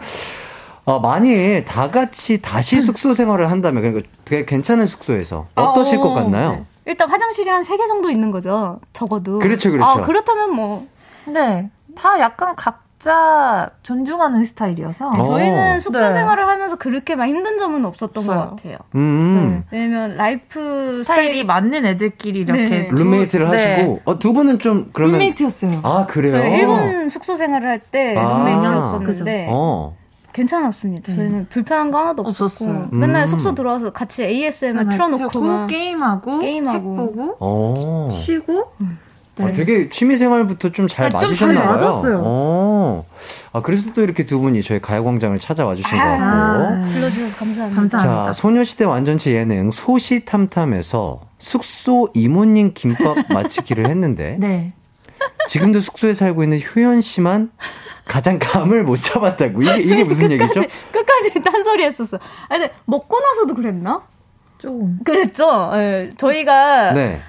만일 다 같이 다시 숙소 생활을 한다면 그러니까 되게 괜찮은 숙소에서 어떠실 것 같나요? 네. 일단 화장실이 한 3개 정도 있는 거죠. 적어도. 그렇죠. 그렇죠. 그렇다면 뭐. 네. 다 약간 각자 존중하는 스타일이어서. 저희는 숙소 네, 생활을 하면서 그렇게 막 힘든 점은 없었던 것 같아요. 네. 왜냐면 라이프 스타일이 맞는 애들끼리 이렇게. 네. 룸메이트를 네, 하시고. 두 분은 좀 그러면. 룸메이트였어요. 아, 그래요? 저희 일본 숙소 생활을 할 때 룸메이트였었는데. 괜찮았습니다. 저희는 불편한 거 하나도 없었어요. 맨날 숙소 들어와서 같이 ASMR 틀어놓고 게임하고 책 보고 쉬고. 네. 되게 취미생활부터 좀 잘 맞으셨나봐요. 그래서 또 이렇게 두 분이 저희 가요광장을 찾아와 주신 것 같고. 불러주셔서 감사합니다. 감사합니다. 자, 소녀시대 완전체 예능 소시탐탐에서 숙소 이모님 김밥 마치기를 했는데 네, 지금도 숙소에 살고 있는 효연 씨만 가장 감을 못 잡았다고. 이게 무슨 끝까지, 얘기죠? 끝까지 딴소리 했었어. 아니, 근데 먹고 나서도 그랬나? 조금. 그랬죠. 네, 저희가 네,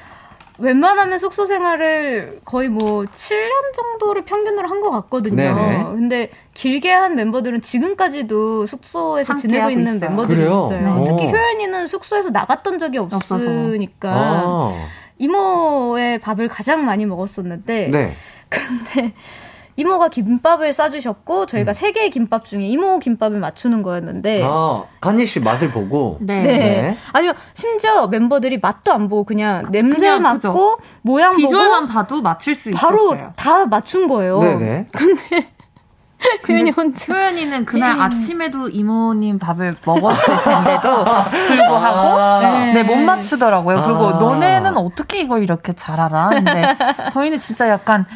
웬만하면 숙소 생활을 거의 뭐 7년 정도를 평균으로 한 것 같거든요. 네네. 근데 길게 한 멤버들은 지금까지도 숙소에서 지내고 있는 있어요. 멤버들이 그래요? 있어요. 특히 효연이는 숙소에서 나갔던 적이 없으니까. 이모의 밥을 가장 많이 먹었었는데 네, 근데 이모가 김밥을 싸주셨고 저희가 3개의 김밥 중에 이모 김밥을 맞추는 거였는데 한 입씩 맛을 보고 네. 아니요, 심지어 멤버들이 맛도 안 보고 그냥 냄새 맡고 모양 보고 비주얼만 봐도 맞출 수 바로 있었어요. 바로 다 맞춘 거예요. 네네. 근데 효연이 혼자. 효연이는 그날 아침에도 이모님 밥을 먹었을 텐데도 불구하고 네, 못 맞추더라고요. 그리고 너네는 어떻게 이걸 이렇게 잘 알아? 근데 저희는 진짜 약간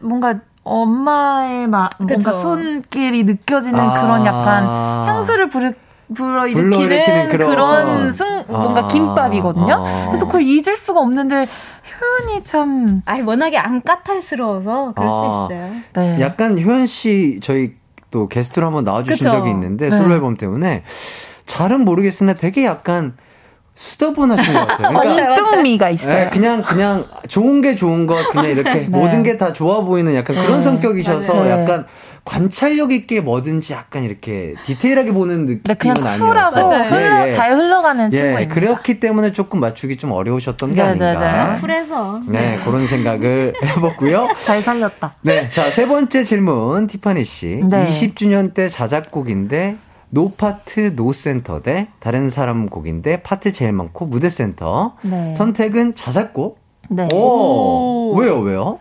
뭔가 엄마의 뭔가 손길이 느껴지는 그런 약간 향수를 불러일으키는 그런 뭔가 김밥이거든요. 그래서 그걸 잊을 수가 없는데 효연이 참 워낙에 안 까탈스러워서 그럴 수 있어요. 네. 약간 효연 씨 저희 또 게스트로 한번 나와주신 그쵸? 적이 있는데 네, 솔로 앨범 때문에 잘은 모르겠으나 되게 약간 수더분하신 것 같아요. 그러니까 뚱미가 있어요. 네, 그냥 좋은 게 좋은 것 그냥 이렇게 네, 모든 게 다 좋아 보이는 약간 그런 성격이셔서 네, 약간 관찰력 있게 뭐든지 약간 이렇게 디테일하게 보는 느낌은 아니었어요. 잘 흘러가는 친구입니다. 그렇기 때문에 조금 맞추기 좀 어려우셨던 게 아닌가. 풀해서. 네, 그런 생각을 해봤고요. 잘 살렸다. 네, 자, 3번째 질문 티파니 씨. 네. 20주년 때 자작곡인데 노파트 노센터 대 다른 사람 곡인데 파트 제일 많고 무대센터. 네. 선택은 자작곡. 네. 오. 왜요?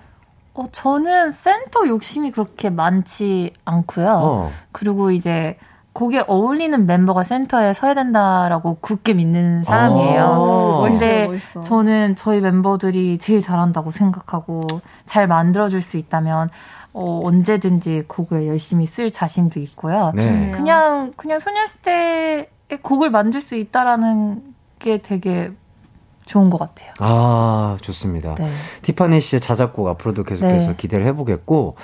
저는 센터 욕심이 그렇게 많지 않고요. 그리고 이제 곡에 어울리는 멤버가 센터에 서야 된다라고 굳게 믿는 사람이에요. 근데 멋있어. 저는 저희 멤버들이 제일 잘한다고 생각하고 잘 만들어줄 수 있다면 언제든지 곡을 열심히 쓸 자신도 있고요. 네. 그냥 소녀시대의 곡을 만들 수 있다라는 게 되게 좋은 것 같아요. 좋습니다. 네. 티파니 씨의 자작곡 앞으로도 계속해서 네, 기대를 해보겠고.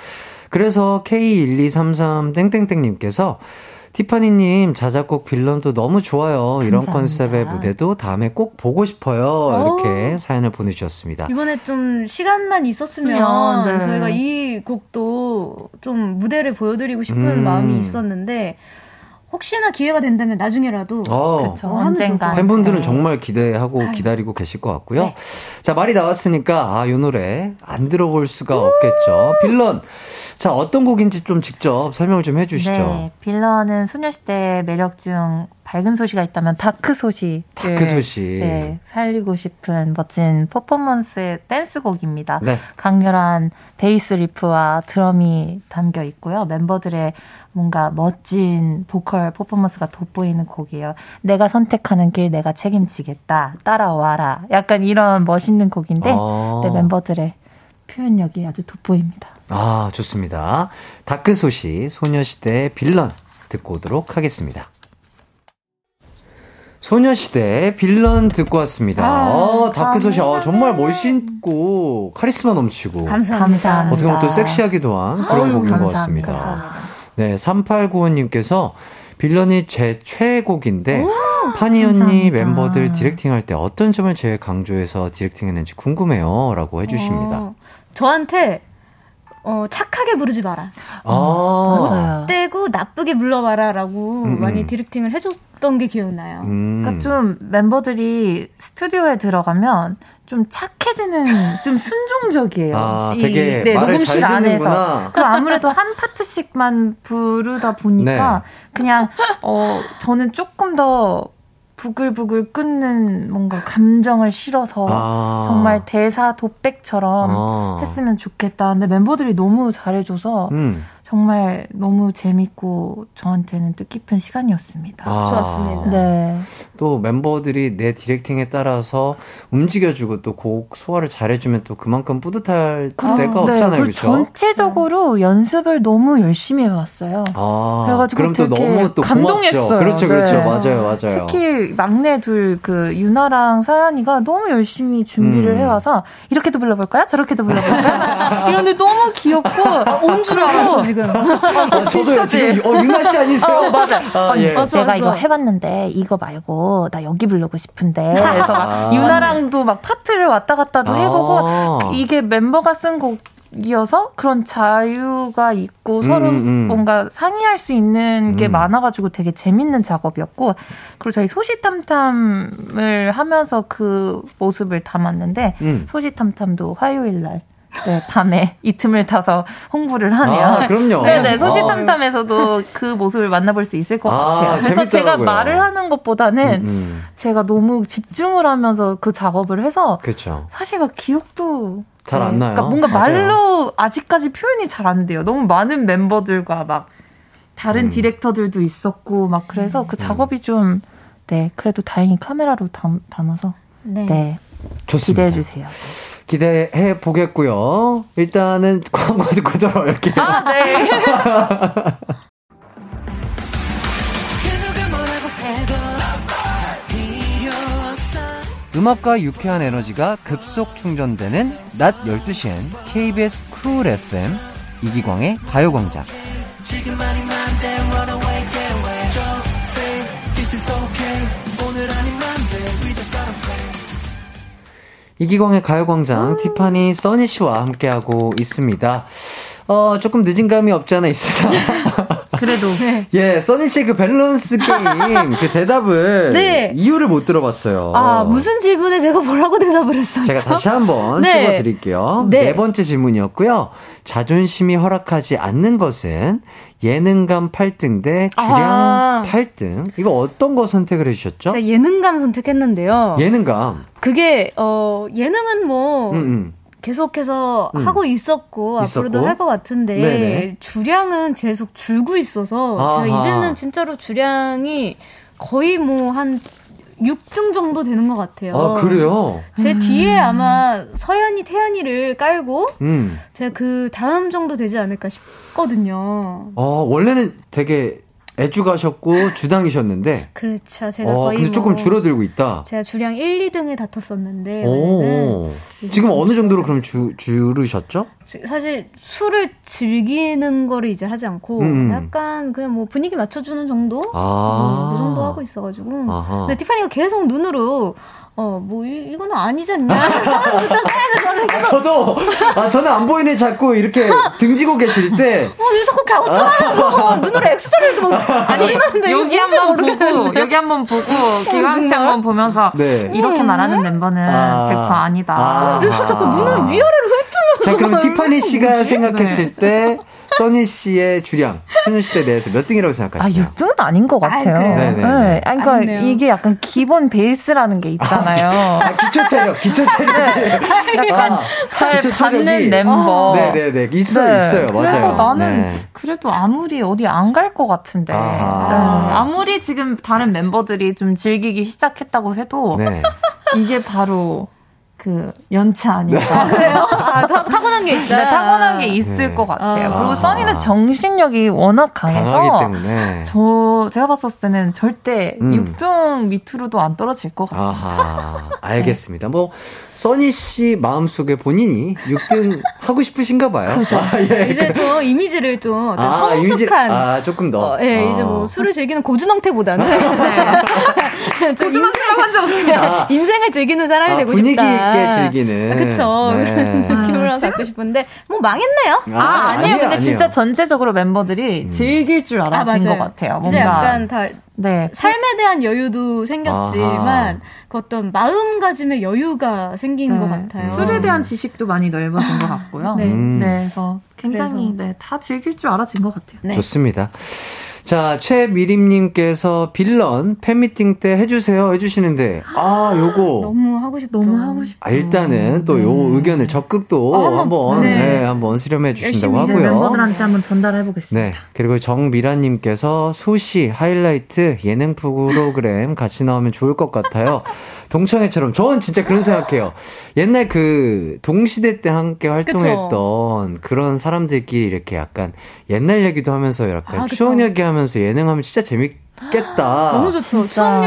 그래서 K1233땡땡땡님께서 티파니님 자작곡 빌런도 너무 좋아요. 감사합니다. 이런 컨셉의 무대도 다음에 꼭 보고 싶어요. 이렇게 사연을 보내주셨습니다. 이번에 좀 시간만 있었으면 네, 저희가 이 곡도 좀 무대를 보여드리고 싶은 마음이 있었는데 혹시나 기회가 된다면 나중에라도 그쵸, 언젠가 팬분들은 네, 정말 기대하고 기다리고 계실 것 같고요. 네. 자, 말이 나왔으니까 이 노래 안 들어볼 수가 없겠죠. 빌런, 자, 어떤 곡인지 좀 직접 설명을 좀 해주시죠. 네, 빌런은 소녀시대의 매력 중 밝은 소시가 있다면 다크 소시. 네, 살리고 싶은 멋진 퍼포먼스의 댄스곡입니다. 네. 강렬한 베이스 리프와 드럼이 담겨 있고요. 멤버들의 뭔가 멋진 보컬 퍼포먼스가 돋보이는 곡이에요. 내가 선택하는 길 내가 책임지겠다. 따라와라. 약간 이런 멋있는 곡인데 네, 멤버들의 표현력이 아주 돋보입니다. 좋습니다. 다크 소시 소녀시대의 빌런 듣고 오도록 하겠습니다. 소녀시대 빌런 듣고 왔습니다. 다크서시 정말 멋있고 카리스마 넘치고 감사합니다. 어떻게 보면 또 섹시하기도 한 그런 곡인 것 같습니다. 감사합니다. 네, 3895님께서 빌런이 제 최애곡인데 파니 언니 멤버들 디렉팅할 때 어떤 점을 제일 강조해서 디렉팅했는지 궁금해요 라고 해주십니다. 저한테 착하게 부르지 마라. 떼고 나쁘게 불러봐라 라고 많이 디렉팅을 해줬던 게 기억나요. 그러니까 좀 멤버들이 스튜디오에 들어가면 좀 착해지는, 좀 순종적이에요. 되게 말을 녹음실 잘 듣는구나. 그럼 아무래도 한 파트씩만 부르다 보니까 네. 그냥 저는 조금 더 부글부글 끓는 뭔가 감정을 실어서 정말 대사 돋백처럼 했으면 좋겠다. 근데 멤버들이 너무 잘해줘서 정말 너무 재밌고 저한테는 뜻깊은 시간이었습니다. 좋았습니다. 네. 또 멤버들이 내 디렉팅에 따라서 움직여주고 또 곡 소화를 잘해주면 또 그만큼 뿌듯할 때가 없잖아요. 그렇죠? 전체적으로 연습을 너무 열심히 해왔어요. 그래가지고 그럼 또 너무 또 감동했어요. 고맙죠. 그렇죠. 네. 맞아요. 특히 막내 둘 그 유나랑 서연이가 너무 열심히 준비를 해와서 이렇게도 불러볼 거야? 저렇게도 불러볼 거야? 이런데 너무 귀엽고 온 줄 알았어 지금. 저도 지금 윤아 씨 아니세요? 맞아. 내가 이거 해봤는데 이거 말고 나 여기 부르고 싶은데. 그래서 막 윤아랑도 막 파트를 왔다 갔다도 해보고 이게 멤버가 쓴 곡이어서 그런 자유가 있고 서로 뭔가 상의할 수 있는 게 많아가지고 되게 재밌는 작업이었고 그리고 저희 소시탐탐을 하면서 그 모습을 담았는데 소시탐탐도 화요일 날. 네, 밤에 이 틈을 타서 홍보를 하네요. 그럼요. 네네, 소시탐탐에서도 그 모습을 만나볼 수 있을 것 같아요. 그래서 재밌더라고요. 제가 말을 하는 것보다는 제가 너무 집중을 하면서 그 작업을 해서 그쵸. 사실 막 기억도 잘 안 나요. 그러니까 뭔가 말로 아직까지 표현이 잘 안 돼요. 너무 많은 멤버들과 막 다른 디렉터들도 있었고 막 그래서 그 작업이 좀 네, 그래도 다행히 카메라로 담아서 네, 좋습니다. 기대해주세요. 기대해 보겠고요. 일단은 광고 듣고 돌아올게요. 네. 음악과 유쾌한 에너지가 급속 충전되는 낮 12시엔 KBS 쿨 FM 이기광의 가요광장. 이기광의 가요광장, 티파니, 써니 씨와 함께하고 있습니다. 조금 늦은 감이 없지 않아 있으나. 그래도. 예, 써니 씨의 그 밸런스 게임, 그 대답을. 네. 이유를 못 들어봤어요. 무슨 질문에 제가 뭐라고 대답을 했었죠? 제가 다시 한번 찍어드릴게요. 네 번째 질문이었고요. 자존심이 허락하지 않는 것은 예능감 8등 대 주량 8등. 이거 어떤 거 선택을 해주셨죠? 제가 예능감 선택했는데요. 예능감. 그게, 예능은 뭐. 계속해서 하고 있었고 앞으로도 할 것 같은데 네네. 주량은 계속 줄고 있어서 제가 이제는 진짜로 주량이 거의 뭐 한 6등 정도 되는 것 같아요. 그래요? 제 뒤에 아마 서연이, 태연이를 깔고 제가 그 다음 정도 되지 않을까 싶거든요. 원래는 되게 애주가셨고 주당이셨는데 그렇죠. 제가 거의 그래서 조금 줄어들고 있다. 제가 주량 1, 2등에 다퉜었는데 지금 어느 정도로 그럼 줄으셨죠? 사실 술을 즐기는 거를 이제 하지 않고 약간 그냥 뭐 분위기 맞춰주는 정도? 그 정도 하고 있어가지고 근데 티파니가 계속 눈으로 뭐, 이건 아니지 않냐? 저도, 저는 안 보이네, 자꾸 이렇게 등지고 계실 때. 이거 자꾸 가고 떠나서 눈으로 엑스트라를 들어. 아니, 여기 한번 보고, 기광씨 한번 보면서, 네. 이렇게 말하는 멤버는 100% 아니다. 그래서 자꾸 눈을 위아래로 흩두면서. 자, 그럼 티파니 씨가 생각했을 때, 써니 씨의 주량, 소녀시대에 대해서 몇 등이라고 생각하시나요? 6등은 아닌 것 같아요. 네. 그러니까 아쉽네요. 이게 약간 기본 베이스라는 게 있잖아요. 기초 체력. 네. 약간 잘 받는 멤버. 네네네. 있어요. 맞아요. 그래서 나는 그래도 아무리 어디 안 갈 것 같은데 아무리 지금 다른 멤버들이 좀 즐기기 시작했다고 해도 이게 바로 그 연차 아닐까. 아, 그래요? 아, 타고난 게 있어요. 네, 타고난 게 있을 네. 것 같아요. 아. 그리고 써니는 정신력이 워낙 강해서 때문에. 제가 봤었을 때는 절대 6등 밑으로도 안 떨어질 것 같습니다. 아하, 알겠습니다. 네. 뭐 써니 씨 마음속에 본인이 6등 하고 싶으신가 봐요. 그렇죠. 아, 예. 이제 좀 이미지를 좀 어떤 성숙한 조금 더. 예, 이제 뭐 술을 즐기는 고주망태보다는 네. 고주망태라고 한 적 없네요. 인생을 즐기는 사람이 되고 싶다. 즐기는. 아, 그쵸. 네. 그런 느낌으로 갖고 싶은데, 뭐 망했네요. 아니에요. 근데 아니에요. 진짜 전체적으로 멤버들이 즐길 줄 알아진 것 같아요. 뭔가. 이제 약간 다, 네. 삶에 대한 여유도 생겼지만, 그 어떤 마음가짐의 여유가 생긴 네. 것 같아요. 술에 대한 지식도 많이 넓어진 것 같고요. 네. 네. 그래서 굉장히, 네. 다 즐길 줄 알아진 것 같아요. 네. 좋습니다. 자, 최미림님께서 빌런 팬미팅 때 해주세요 해주시는데, 요거. 너무 하고 싶죠. 아, 일단은 또 요 의견을 적극 또 한번 수렴해 주신다고 하고요. 멤버들한테 한번 전달해보겠습니다. 네. 그리고 정미라님께서 소시 하이라이트 예능 프로그램 같이 나오면 좋을 것 같아요. 동창회처럼. 저는 진짜 그런 생각해요. 옛날 그 동시대 때 함께 활동했던 그쵸? 그런 사람들끼리 이렇게 약간 옛날 얘기도 하면서 약간 추억 얘기하면서 예능하면 진짜 재밌겠다. 너무 좋죠.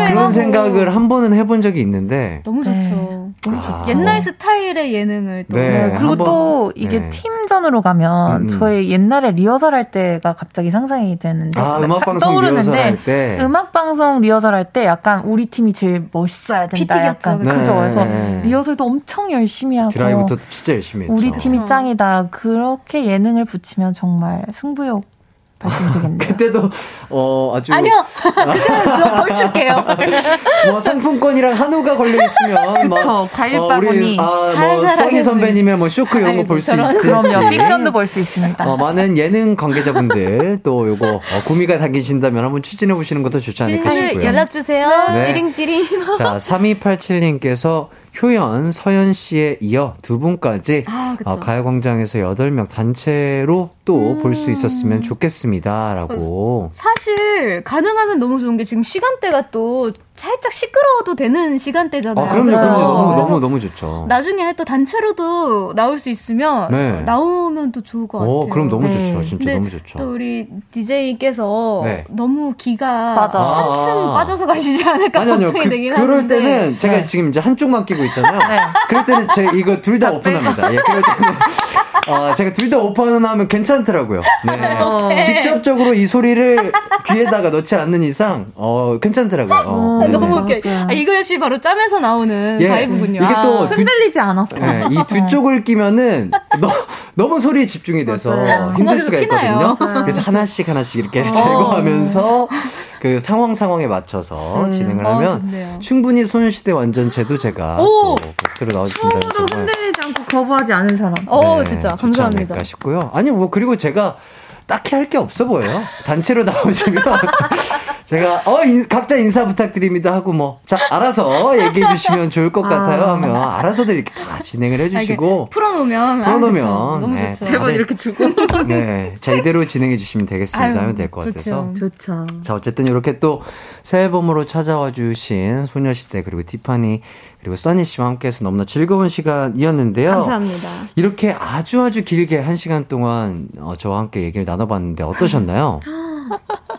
그런 생각을 한 번은 해본 적이 있는데 너무 좋죠. 네. 너무 좋죠. 옛날 스타일의 예능을 또 네, 그리고 또 이게 네. 팀전으로 가면 저의 옛날에 리허설할 때가 갑자기 상상이 되는데 음악방송 리허설할 때 음악방송 리허설할 때 약간 우리 팀이 제일 멋있어야 된다. 약간 네. 그죠. 그래서 리허설도 엄청 열심히 하고 드라이부터 진짜 열심히 했죠. 우리 팀이 짱이다. 그렇게 예능을 붙이면 정말 승부욕 그때도 아주 아니요 그때는 덜 줄게요. 뭐 상품권이랑 한우가 걸려 있으면 막 과일 바구니 뭐 써니 선배님의 뭐 쇼크 이런 거 볼 수 있을 그럼요 픽션도 볼 수 있습니다. 많은 예능 관계자분들 또 요거 고민이 당기신다면 한번 추진해 보시는 것도 좋지 않을까 싶고요. 연락 주세요. 띠링띠링. 자 3287님께서 효연, 서연 씨에 이어 두 분까지 가요광장에서 8명 단체로 또 볼 수 있었으면 좋겠습니다라고. 사실 가능하면 너무 좋은 게 지금 시간대가 또 살짝 시끄러워도 되는 시간대잖아요. 그럼요. 너무 좋죠. 나중에 또 단체로도 나올 수 있으면 나오면 또 좋을 것 같아요. 그럼 너무 좋죠. 진짜 너무 좋죠. 또 우리 DJ께서 너무 기가 한층 빠져서 가시지 않을까 걱정이 되긴 하는데. 그럴 때는 제가 지금 이제 한쪽만 끼고 있잖아요. 그럴 때는 제가 이거 둘 다 오픈합니다. 그럴 때는 제가 둘 다 오픈하면 괜찮더라고요. 직접적으로 이 소리를 귀에다가 넣지 않는 이상 괜찮더라고요. 너무 웃겨. 이것이 바로 짬에서 나오는 바이브군요. 이게 또 흔들리지 않았어. 네, 이 두 쪽을 끼면은 너무 소리에 집중이 돼서 힘들 수가 있거든요. 그래서 하나씩 이렇게 제거하면서 그 상황에 맞춰서 진행을 하면 좋네요. 충분히 소녀시대 완전체도 제가 게스트로 나와주신다는 점을 서로 흔들리지 않고 거부하지 않은 사람. 진짜 감사합니다. 좋지 않을까 싶고요. 아니 뭐 그리고 제가 딱히 할 게 없어 보여요. 단체로 나오시면 제가 각자 인사 부탁드립니다 하고 뭐 자 알아서 얘기해 주시면 좋을 것 같아요 하면 알아서들 이렇게 다 진행을 해주시고 풀어놓으면 너무 좋죠. 대본 이렇게 주고 자 이대로 진행해 주시면 되겠습니다 하면 될 것 같아서 좋죠. 자 어쨌든 이렇게 또 새 앨범으로 찾아와 주신 소녀시대 그리고 티파니 그리고 써니 씨와 함께해서 너무나 즐거운 시간이었는데요. 감사합니다. 이렇게 아주 길게 1시간 동안 저와 함께 얘기를 나눠봤는데 어떠셨나요?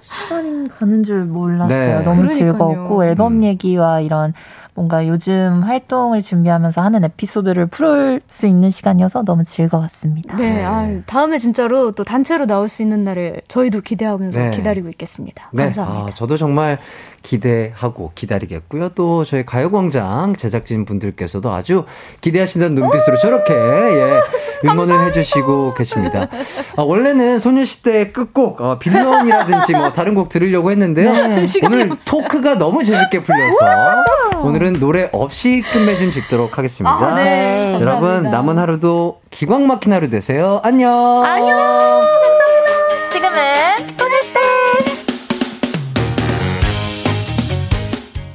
시간이 가는 줄 몰랐어요. 너무 즐거웠고 앨범 얘기와 이런 뭔가 요즘 활동을 준비하면서 하는 에피소드를 풀을 수 있는 시간이어서 너무 즐거웠습니다. 네, 다음에 진짜로 또 단체로 나올 수 있는 날을 저희도 기대하면서 기다리고 있겠습니다. 감사합니다. 저도 정말 기대하고 기다리겠고요. 또 저희 가요광장 제작진 분들께서도 아주 기대하신다는 눈빛으로 저렇게 응원을 해주시고 계십니다. 원래는 소녀시대 끝곡 빌런이라든지 뭐 다른 곡 들으려고 했는데요. 오늘 토크가 너무 재밌게 풀려서 오늘은 노래 없이 끝맺음 짓도록 하겠습니다. 여러분 남은 하루도 기광 막힌 하루 되세요. 안녕.